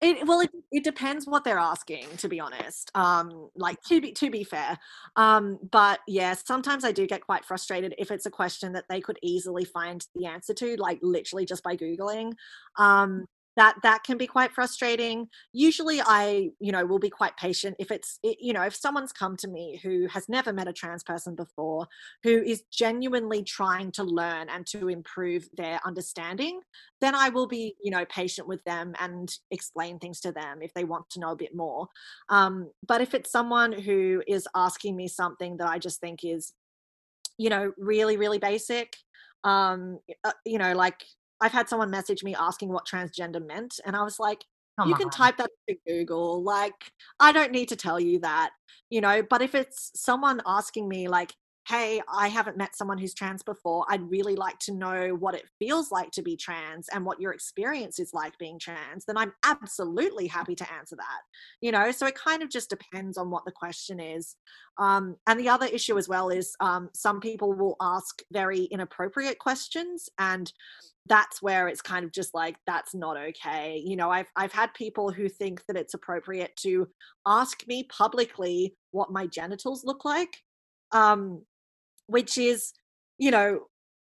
it, well, it, it depends what they're asking, to be honest. Um, like to be, to be fair. Um, but yeah, sometimes I do get quite frustrated if it's a question that they could easily find the answer to, like literally just by Googling. Um, that that can be quite frustrating. Usually I, you know, will be quite patient if it's, it, you know, if someone's come to me who has never met a trans person before, who is genuinely trying to learn and to improve their understanding, then I will be, you know, patient with them and explain things to them if they want to know a bit more. Um, but if it's someone who is asking me something that I just think is, you know, really, really basic, um, you know, like, I've had someone message me asking what transgender meant, and I was like, Come you on. can type that into Google. Like, I don't need to tell you that, you know, but if it's someone asking me like, hey, I haven't met someone who's trans before. I'd really like to know what it feels like to be trans and what your experience is like being trans, then I'm absolutely happy to answer that. You know, so it kind of just depends on what the question is. Um, and the other issue as well is um, some people will ask very inappropriate questions, and that's where it's kind of just like, that's not okay. You know, I've I've had people who think that it's appropriate to ask me publicly what my genitals look like, um, which is, you know,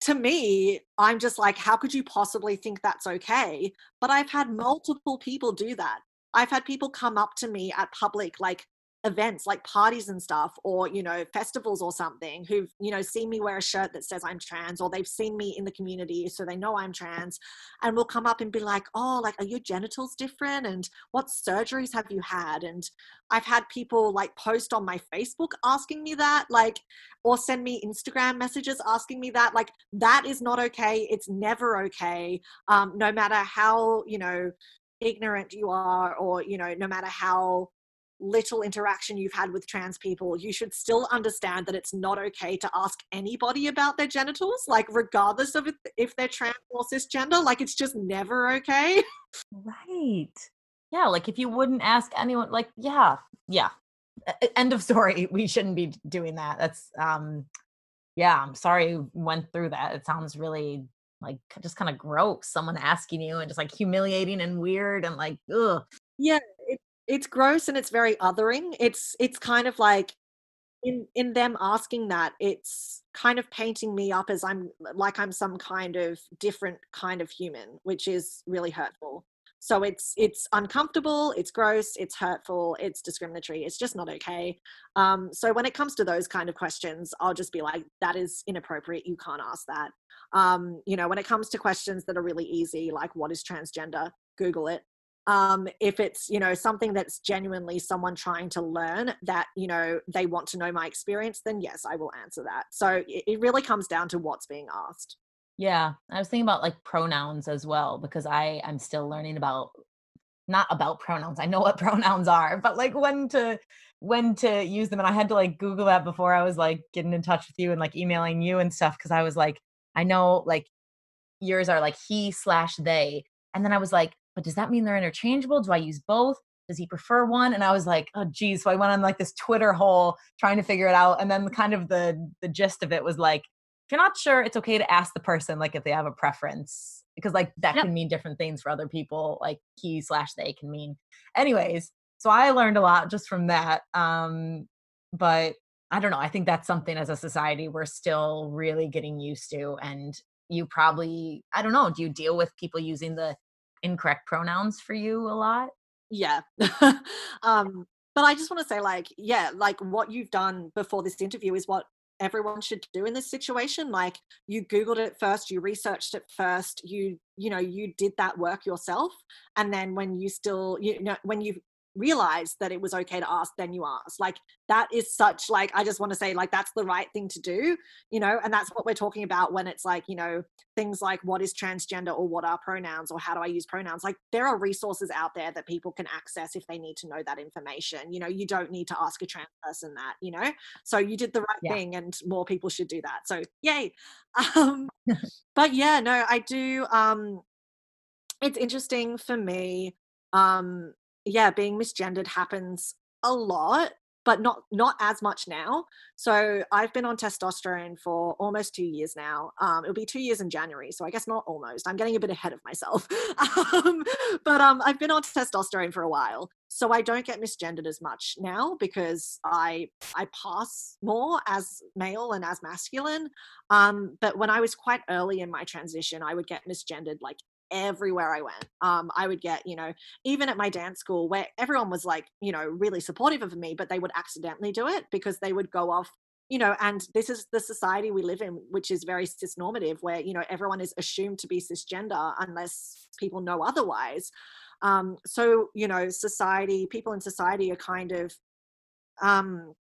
to me, I'm just like, how could you possibly think that's okay? But I've had multiple people do that. I've had people come up to me at public, like, events, like parties and stuff, or, you know, festivals or something, who've, you know, seen me wear a shirt that says I'm trans, or they've seen me in the community, so they know I'm trans, and will come up and be like, oh, like, are your genitals different? And what surgeries have you had? And I've had people like post on my Facebook asking me that, like, or send me Instagram messages asking me that, like, that is not okay. It's never okay. Um, no matter how, you know, ignorant you are, or, you know, no matter how little interaction you've had with trans people, you should still understand that it's not okay to ask anybody about their genitals, like, regardless of if they're trans or cisgender. Like, it's just never okay. Right. Yeah. Like, if you wouldn't ask anyone, like, yeah, yeah. End of story. We shouldn't be doing that. That's, um, yeah, I'm sorry you went through that. It sounds really, like, just kind of gross. Someone asking you, and just, like, humiliating and weird and, like, ugh. Yeah. It- It's gross, and it's very othering. It's it's kind of like, in in them asking that, it's kind of painting me up as I'm like I'm some kind of different kind of human, which is really hurtful. So it's it's uncomfortable, it's gross, it's hurtful, it's discriminatory, it's just not okay. Um, so when it comes to those kind of questions, I'll just be like, that is inappropriate, you can't ask that. Um, you know, when it comes to questions that are really easy, like, what is transgender? Google it. Um, if it's, you know, something that's genuinely someone trying to learn, that, you know, they want to know my experience, then yes, I will answer that. So it, it really comes down to what's being asked. Yeah. I was thinking about, like, pronouns as well, because I am still learning about, not about pronouns. I know what pronouns are, but, like, when to, when to use them. And I had to, like, Google that before I was, like, getting in touch with you and, like, emailing you and stuff. Cause I was like, I know, like, yours are like he slash they. And then I was like, but does that mean they're interchangeable? Do I use both? Does he prefer one? And I was like, oh geez. So I went on, like, this Twitter hole trying to figure it out. And then kind of the, the gist of it was, like, if you're not sure, it's okay to ask the person, like, if they have a preference, because, like, that yep. can mean different things for other people. Like, he slash they can mean anyways. So I learned a lot just from that. Um, but I don't know. I think that's something as a society we're still really getting used to. And you probably, I don't know, do you deal with people using the incorrect pronouns for you a lot? Yeah. um, but I just want to say, like, yeah, like, what you've done before this interview is what everyone should do in this situation. Like, you Googled it first, you researched it first, you, you know, you did that work yourself. And then when you still, you know, when you realize that it was okay to ask, then you ask. Like, that is such, like, I just want to say, like, that's the right thing to do, you know, and that's what we're talking about when it's, like, you know, things like what is transgender, or what are pronouns, or how do I use pronouns? Like, there are resources out there that people can access if they need to know that information. You know, you don't need to ask a trans person that, you know, so you did the right yeah. thing, and more people should do that. So yay. Um, but yeah, no, I do. Um, it's interesting for me. Um, yeah, being misgendered happens a lot, but not, not as much now. So I've been on testosterone for almost two years now. Um, it'll be two years in January. So I guess not almost, I'm getting a bit ahead of myself, um, but um, I've been on testosterone for a while. So I don't get misgendered as much now, because I, I pass more as male and as masculine. Um, but when I was quite early in my transition, I would get misgendered, like, everywhere I went. Um, I would get, you know, even at my dance school, where everyone was, like, you know, really supportive of me, but they would accidentally do it, because they would go off, you know, and this is the society we live in, which is very cisnormative, where, you know, everyone is assumed to be cisgender unless people know otherwise. Um, so, you know, society, people in society are kind of, um,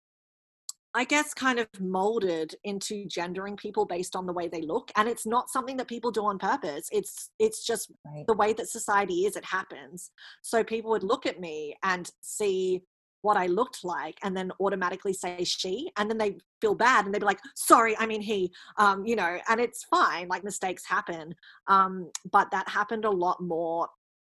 I guess, kind of molded into gendering people based on the way they look. And it's not something that people do on purpose. It's, it's just right. The way that society is, it happens. So people would look at me and see what I looked like and then automatically say she, and then they feel bad and they'd be like, sorry, I mean he, um, you know, and it's fine, like mistakes happen. Um, but that happened a lot more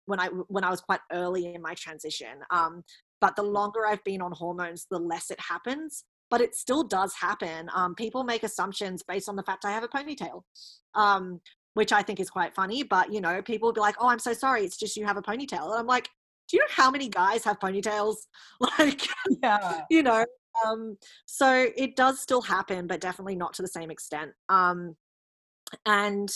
when I, when I was quite early in my transition. Um, but the longer I've been on hormones, the less it happens, but it still does happen. Um, people make assumptions based on the fact I have a ponytail, um, which I think is quite funny, but you know, people will be like, oh, I'm so sorry, it's just you have a ponytail. And I'm like, do you know how many guys have ponytails? Like, yeah. you know, um, so it does still happen, but definitely not to the same extent. Um, and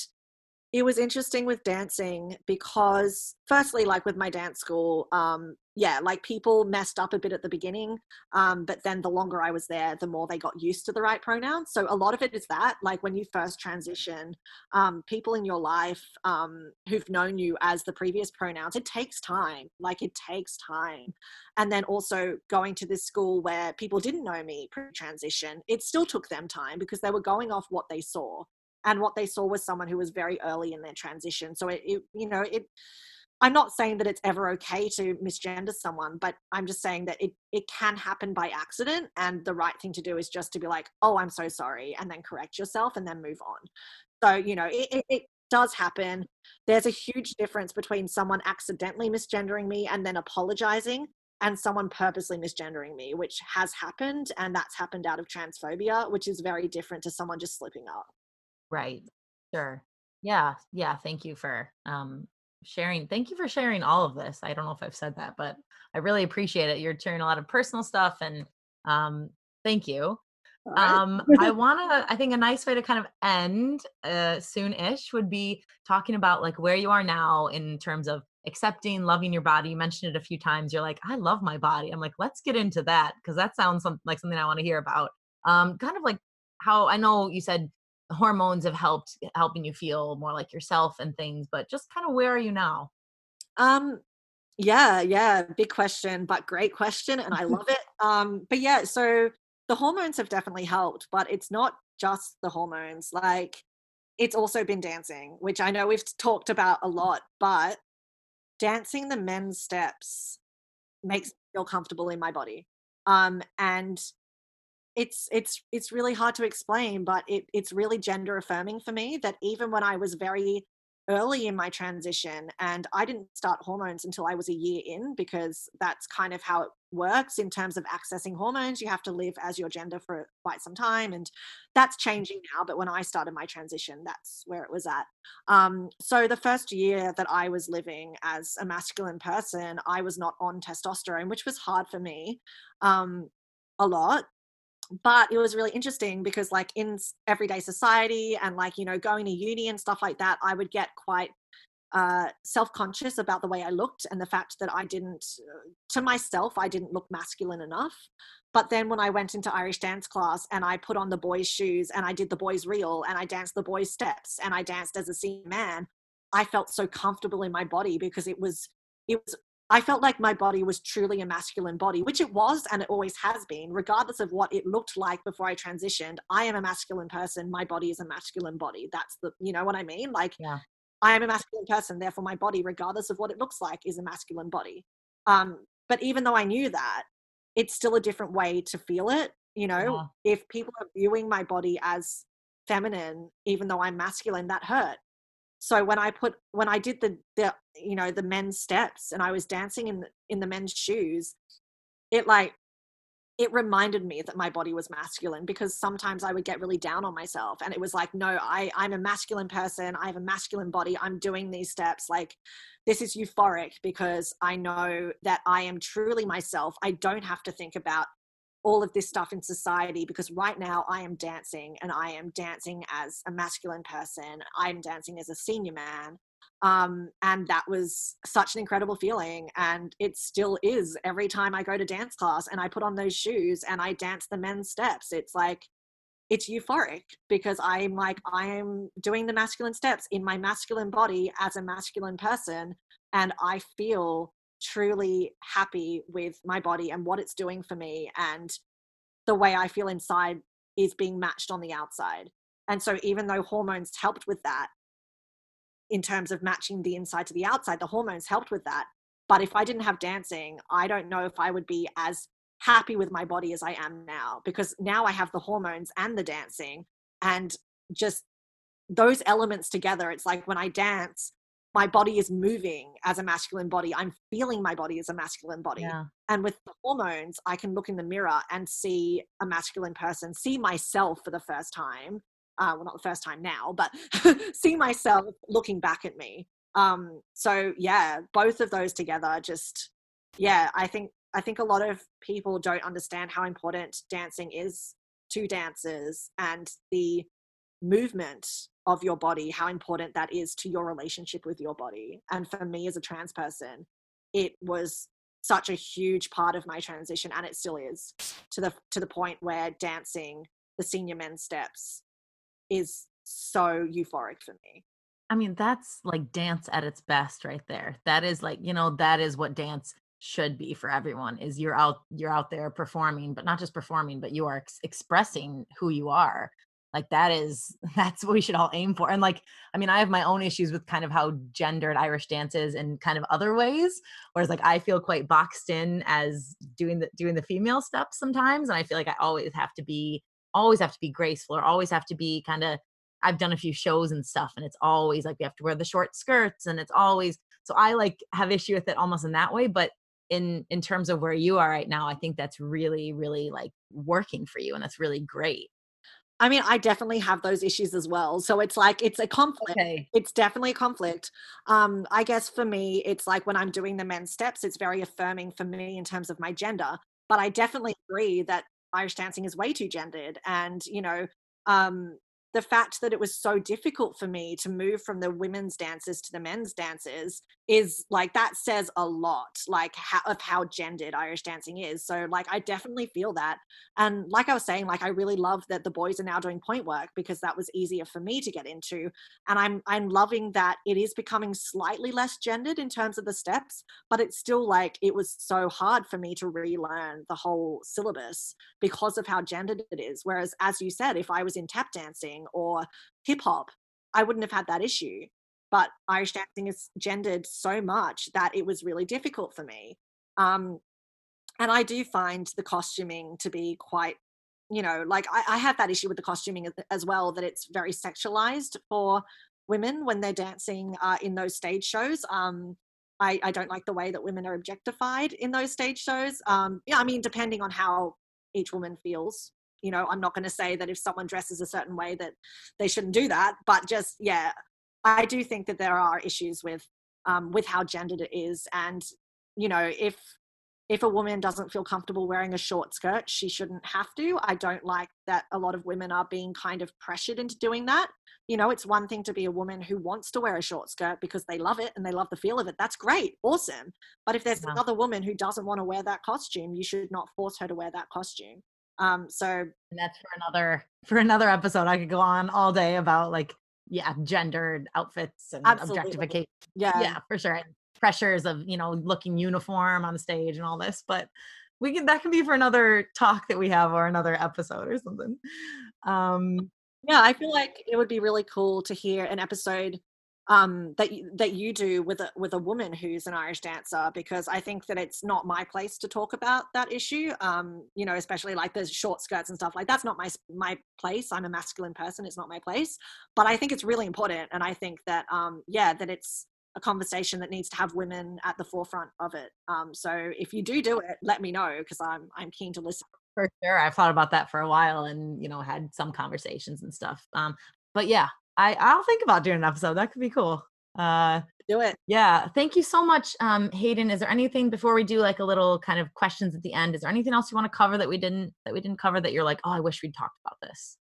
it was interesting with dancing because firstly, like with my dance school, um, yeah, like people messed up a bit at the beginning. Um, but then the longer I was there, the more they got used to the right pronouns. So a lot of it is that, like when you first transition, um, people in your life um, who've known you as the previous pronouns, it takes time, like it takes time. And then also going to this school where people didn't know me pre-transition, it still took them time because they were going off what they saw. And what they saw was someone who was very early in their transition. So it, it you know, it, I'm not saying that it's ever okay to misgender someone, but I'm just saying that it, it can happen by accident. And the right thing to do is just to be like, oh, I'm so sorry. And then correct yourself and then move on. So, you know, it, it, it does happen. There's a huge difference between someone accidentally misgendering me and then apologizing and someone purposely misgendering me, which has happened. And that's happened out of transphobia, which is very different to someone just slipping up. Right. Sure. Yeah. Yeah. Thank you for, um, sharing. Thank you for sharing all of this. I don't know if I've said that, but I really appreciate it. You're sharing a lot of personal stuff and, um, thank you. Um, I want to, I think a nice way to kind of end, uh, soon-ish would be talking about like where you are now in terms of accepting, loving your body. You mentioned it a few times. You're like, I love my body. I'm like, let's get into that. Cause that sounds like something I want to hear about. Um, kind of like how, I know you said hormones have helped helping you feel more like yourself and things, but just kind of where are you now? Um, yeah, yeah. Big question, but great question. And I love it. Um, but yeah, so the hormones have definitely helped, but it's not just the hormones. Like it's also been dancing, which I know we've talked about a lot, but dancing the men's steps makes me feel comfortable in my body. Um, and It's it's it's really hard to explain, but it it's really gender affirming for me that even when I was very early in my transition and I didn't start hormones until I was a year in, because that's kind of how it works in terms of accessing hormones. You have to live as your gender for quite some time, and that's changing now. But when I started my transition, that's where it was at. Um, so the first year that I was living as a masculine person, I was not on testosterone, which was hard for me um, a lot. But it was really interesting because like in everyday society and like, you know, going to uni and stuff like that, I would get quite uh, self-conscious about the way I looked and the fact that I didn't, to myself, I didn't look masculine enough. But then when I went into Irish dance class and I put on the boys' shoes and I did the boys' reel and I danced the boys' steps and I danced as a senior man, I felt so comfortable in my body because it was, it was, I felt like my body was truly a masculine body, which it was and it always has been, regardless of what it looked like before I transitioned. I am a masculine person. My body is a masculine body. That's the, you know what I mean? Like, yeah. I am a masculine person. Therefore, my body, regardless of what it looks like, is a masculine body. Um, but even though I knew that, it's still a different way to feel it. You know, yeah. If people are viewing my body as feminine, even though I'm masculine, that hurt. So when I put, when I did the, the, you know, the men's steps and I was dancing in, in the men's shoes, it like, it reminded me that my body was masculine because sometimes I would get really down on myself and it was like, no, I, I'm a masculine person. I have a masculine body. I'm doing these steps. Like this is euphoric because I know that I am truly myself. I don't have to think about all of this stuff in society, because right now I am dancing and I am dancing as a masculine person. I'm dancing as a senior man. Um, and that was such an incredible feeling. And it still is every time I go to dance class and I put on those shoes and I dance the men's steps. It's like, it's euphoric because I'm like, I am doing the masculine steps in my masculine body as a masculine person. And I feel truly happy with my body and what it's doing for me, and the way I feel inside is being matched on the outside. And so even though hormones helped with that in terms of matching the inside to the outside, the hormones helped with that, but if I didn't have dancing, I don't know if I would be as happy with my body as I am now, because now I have the hormones and the dancing, and just those elements together. It's like when I dance, my body is moving as a masculine body. I'm feeling my body as a masculine body. Yeah. And with the hormones, I can look in the mirror and see a masculine person, see myself for the first time. Uh, well, not the first time now, but see myself looking back at me. Um, so yeah, both of those together just, yeah, I think, I think a lot of people don't understand how important dancing is to dancers, and the movement of your body, how important that is to your relationship with your body. And for me as a trans person, it was such a huge part of my transition, and it still is, to the to the point where dancing the senior men's steps is so euphoric for me. I mean, that's like dance at its best right there. That is like, you know, that is what dance should be for everyone, is you're out, you're out there performing, but not just performing, but you are ex- expressing who you are. Like that is, that's what we should all aim for. And like, I mean, I have my own issues with kind of how gendered Irish dance is in kind of other ways, whereas like I feel quite boxed in as doing the, doing the female steps sometimes. And I feel like I always have to be, always have to be graceful, or always have to be kind of, I've done a few shows and stuff, and it's always like, we have to wear the short skirts, and it's always, so I like have issue with it almost in that way. But in, in terms of where you are right now, I think that's really, really like working for you. And that's really great. I mean, I definitely have those issues as well. So it's like, it's a conflict. Okay. It's definitely a conflict. Um, I guess for me, it's like when I'm doing the men's steps, it's very affirming for me in terms of my gender, but I definitely agree that Irish dancing is way too gendered. And, you know, um, the fact that it was so difficult for me to move from the women's dancers to the men's dancers is like, that says a lot, like how, of how gendered Irish dancing is. So like, I definitely feel that. And like I was saying, like, I really love that the boys are now doing point work, because that was easier for me to get into. And I'm, I'm loving that it is becoming slightly less gendered in terms of the steps, but it's still like, it was so hard for me to relearn the whole syllabus because of how gendered it is. Whereas, as you said, if I was in tap dancing or hip hop, I wouldn't have had that issue. But Irish dancing is gendered so much that it was really difficult for me. Um, and I do find the costuming to be quite, you know, like I, I have that issue with the costuming as, as well, that it's very sexualized for women when they're dancing uh, in those stage shows. Um, I, I don't like the way that women are objectified in those stage shows. Um, yeah, I mean, depending on how each woman feels. You know, I'm not going to say that if someone dresses a certain way that they shouldn't do that, but just, yeah, I do think that there are issues with, um, with how gendered it is. And, you know, if, if a woman doesn't feel comfortable wearing a short skirt, she shouldn't have to. I don't like that a lot of women are being kind of pressured into doing that. You know, it's one thing to be a woman who wants to wear a short skirt because they love it and they love the feel of it. That's great. Awesome. But if there's yeah. another woman who doesn't want to wear that costume, you should not force her to wear that costume. Um, so and that's for another, for another episode. I could go on all day about like, yeah, gendered outfits and absolutely. Objectification. Yeah. Yeah, for sure. And pressures of, you know, looking uniform on the stage and all this, but we can, that can be for another talk that we have, or another episode or something. Um, yeah, I feel like it would be really cool to hear an episode, um, that you, that you do with a, with a woman who's an Irish dancer, because I think that it's not my place to talk about that issue. Um, you know, especially like the short skirts and stuff, like that's not my, my place. I'm a masculine person. It's not my place, but I think it's really important. And I think that, um, yeah, that it's a conversation that needs to have women at the forefront of it. Um, so if you do do it, let me know, cause I'm, I'm keen to listen. For sure. I've thought about that for a while and, you know, had some conversations and stuff. Um, but yeah, I, I'll think about doing an episode. That could be cool. Uh, do it. Yeah. Thank you so much, um, Hayden. Is there anything before we do like a little kind of questions at the end? Is there anything else you want to cover that we didn't that we didn't cover that you're like, oh, I wish we'd talked about this?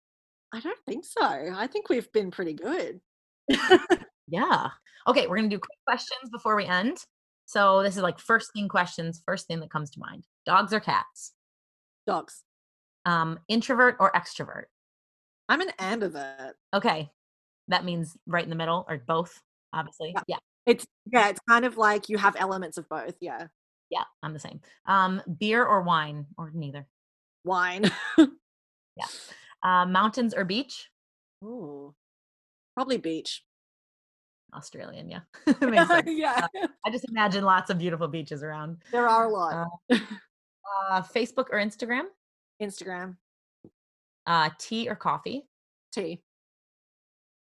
I don't think so. I think we've been pretty good. Yeah. Okay, we're gonna do quick questions before we end. So this is like first thing questions. First thing that comes to mind: dogs or cats? Dogs. Um, introvert or extrovert? I'm an ambivert. Okay. That means right in the middle, or both, obviously. Yeah. yeah. It's yeah, it's kind of like you have elements of both. Yeah. Yeah, I'm the same. Um, beer or wine, or neither? Wine. Yeah. Uh, mountains or beach? Ooh. Probably beach. Australian, yeah. Makes sense. Yeah. Uh, I just imagine lots of beautiful beaches around. There are a lot. Uh, Uh, Facebook or Instagram? Instagram. Uh, tea or coffee? Tea.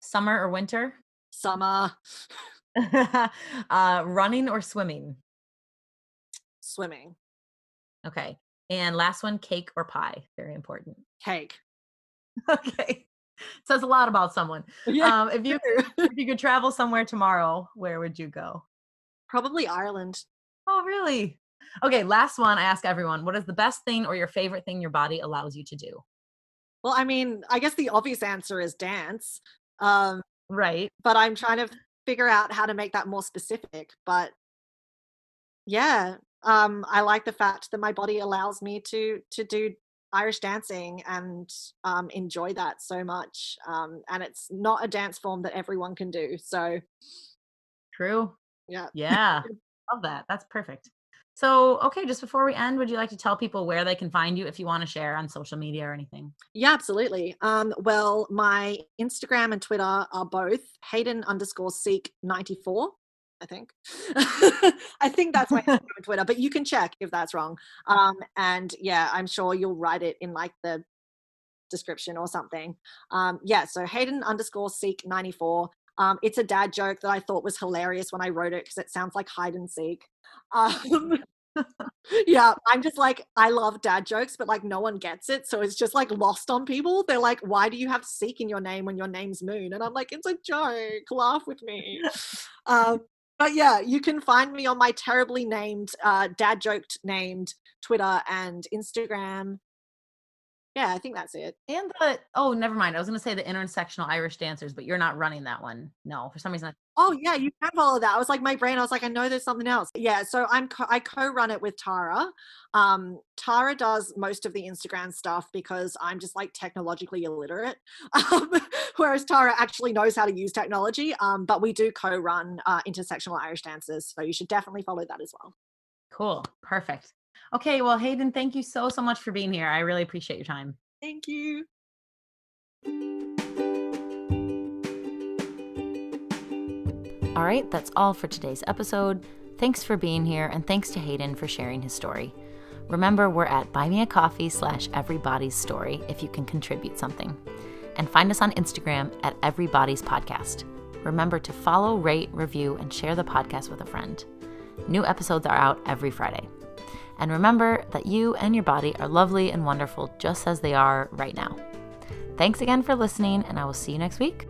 Summer or winter? Summer. uh, running or swimming? Swimming. Okay. And last one, cake or pie? Very important. Cake. Okay. Says a lot about someone. Yeah. Um, if you if you could travel somewhere tomorrow, where would you go? Probably Ireland. Oh, really? Okay, last one. I ask everyone, what is the best thing or your favorite thing your body allows you to do? Well, I mean, I guess the obvious answer is dance. Um, right. But I'm trying to figure out how to make that more specific. But yeah, um, I like the fact that my body allows me to to do Irish dancing and um, enjoy that so much. Um, and it's not a dance form that everyone can do. So true. Yeah. Yeah. Love that. That's perfect. So, okay, just before we end, would you like to tell people where they can find you if you want to share on social media or anything? Yeah, absolutely. Um, well, my Instagram and Twitter are both hayden underscore seek ninety-four, I think. I think that's my Instagram and Twitter, but you can check if that's wrong. Um, and yeah, I'm sure you'll write it in like the description or something. Um, yeah, so hayden underscore seek ninety-four. Um, it's a dad joke that I thought was hilarious when I wrote it because it sounds like hide and seek. Um, yeah, I'm just like, I love dad jokes, but like no one gets it. So it's just like lost on people. They're like, why do you have seek in your name when your name's Moon? And I'm like, it's a joke. Laugh with me. um, but yeah, you can find me on my terribly named, uh, dad joked named Twitter and Instagram. Yeah, I think that's it. And the, oh, never mind. I was going to say the Intersectional Irish Dancers, but you're not running that one. No, for some reason. I- oh, yeah, you can follow that. I was like, my brain, I was like, I know there's something else. Yeah, so I'm co- I co-run it with Tara. Um, Tara does most of the Instagram stuff because I'm just like technologically illiterate, um, whereas Tara actually knows how to use technology. Um, but we do co-run uh, Intersectional Irish Dancers, so you should definitely follow that as well. Cool. Perfect. Okay. Well, Hayden, thank you so, so much for being here. I really appreciate your time. Thank you. All right. That's all for today's episode. Thanks for being here. And thanks to Hayden for sharing his story. Remember, we're at Buy Me a Coffee slash Everybody's Story if you can contribute something. And find us on Instagram at Everybody's Podcast. Remember to follow, rate, review, and share the podcast with a friend. New episodes are out every Friday. And remember that you and your body are lovely and wonderful just as they are right now. Thanks again for listening, and I will see you next week.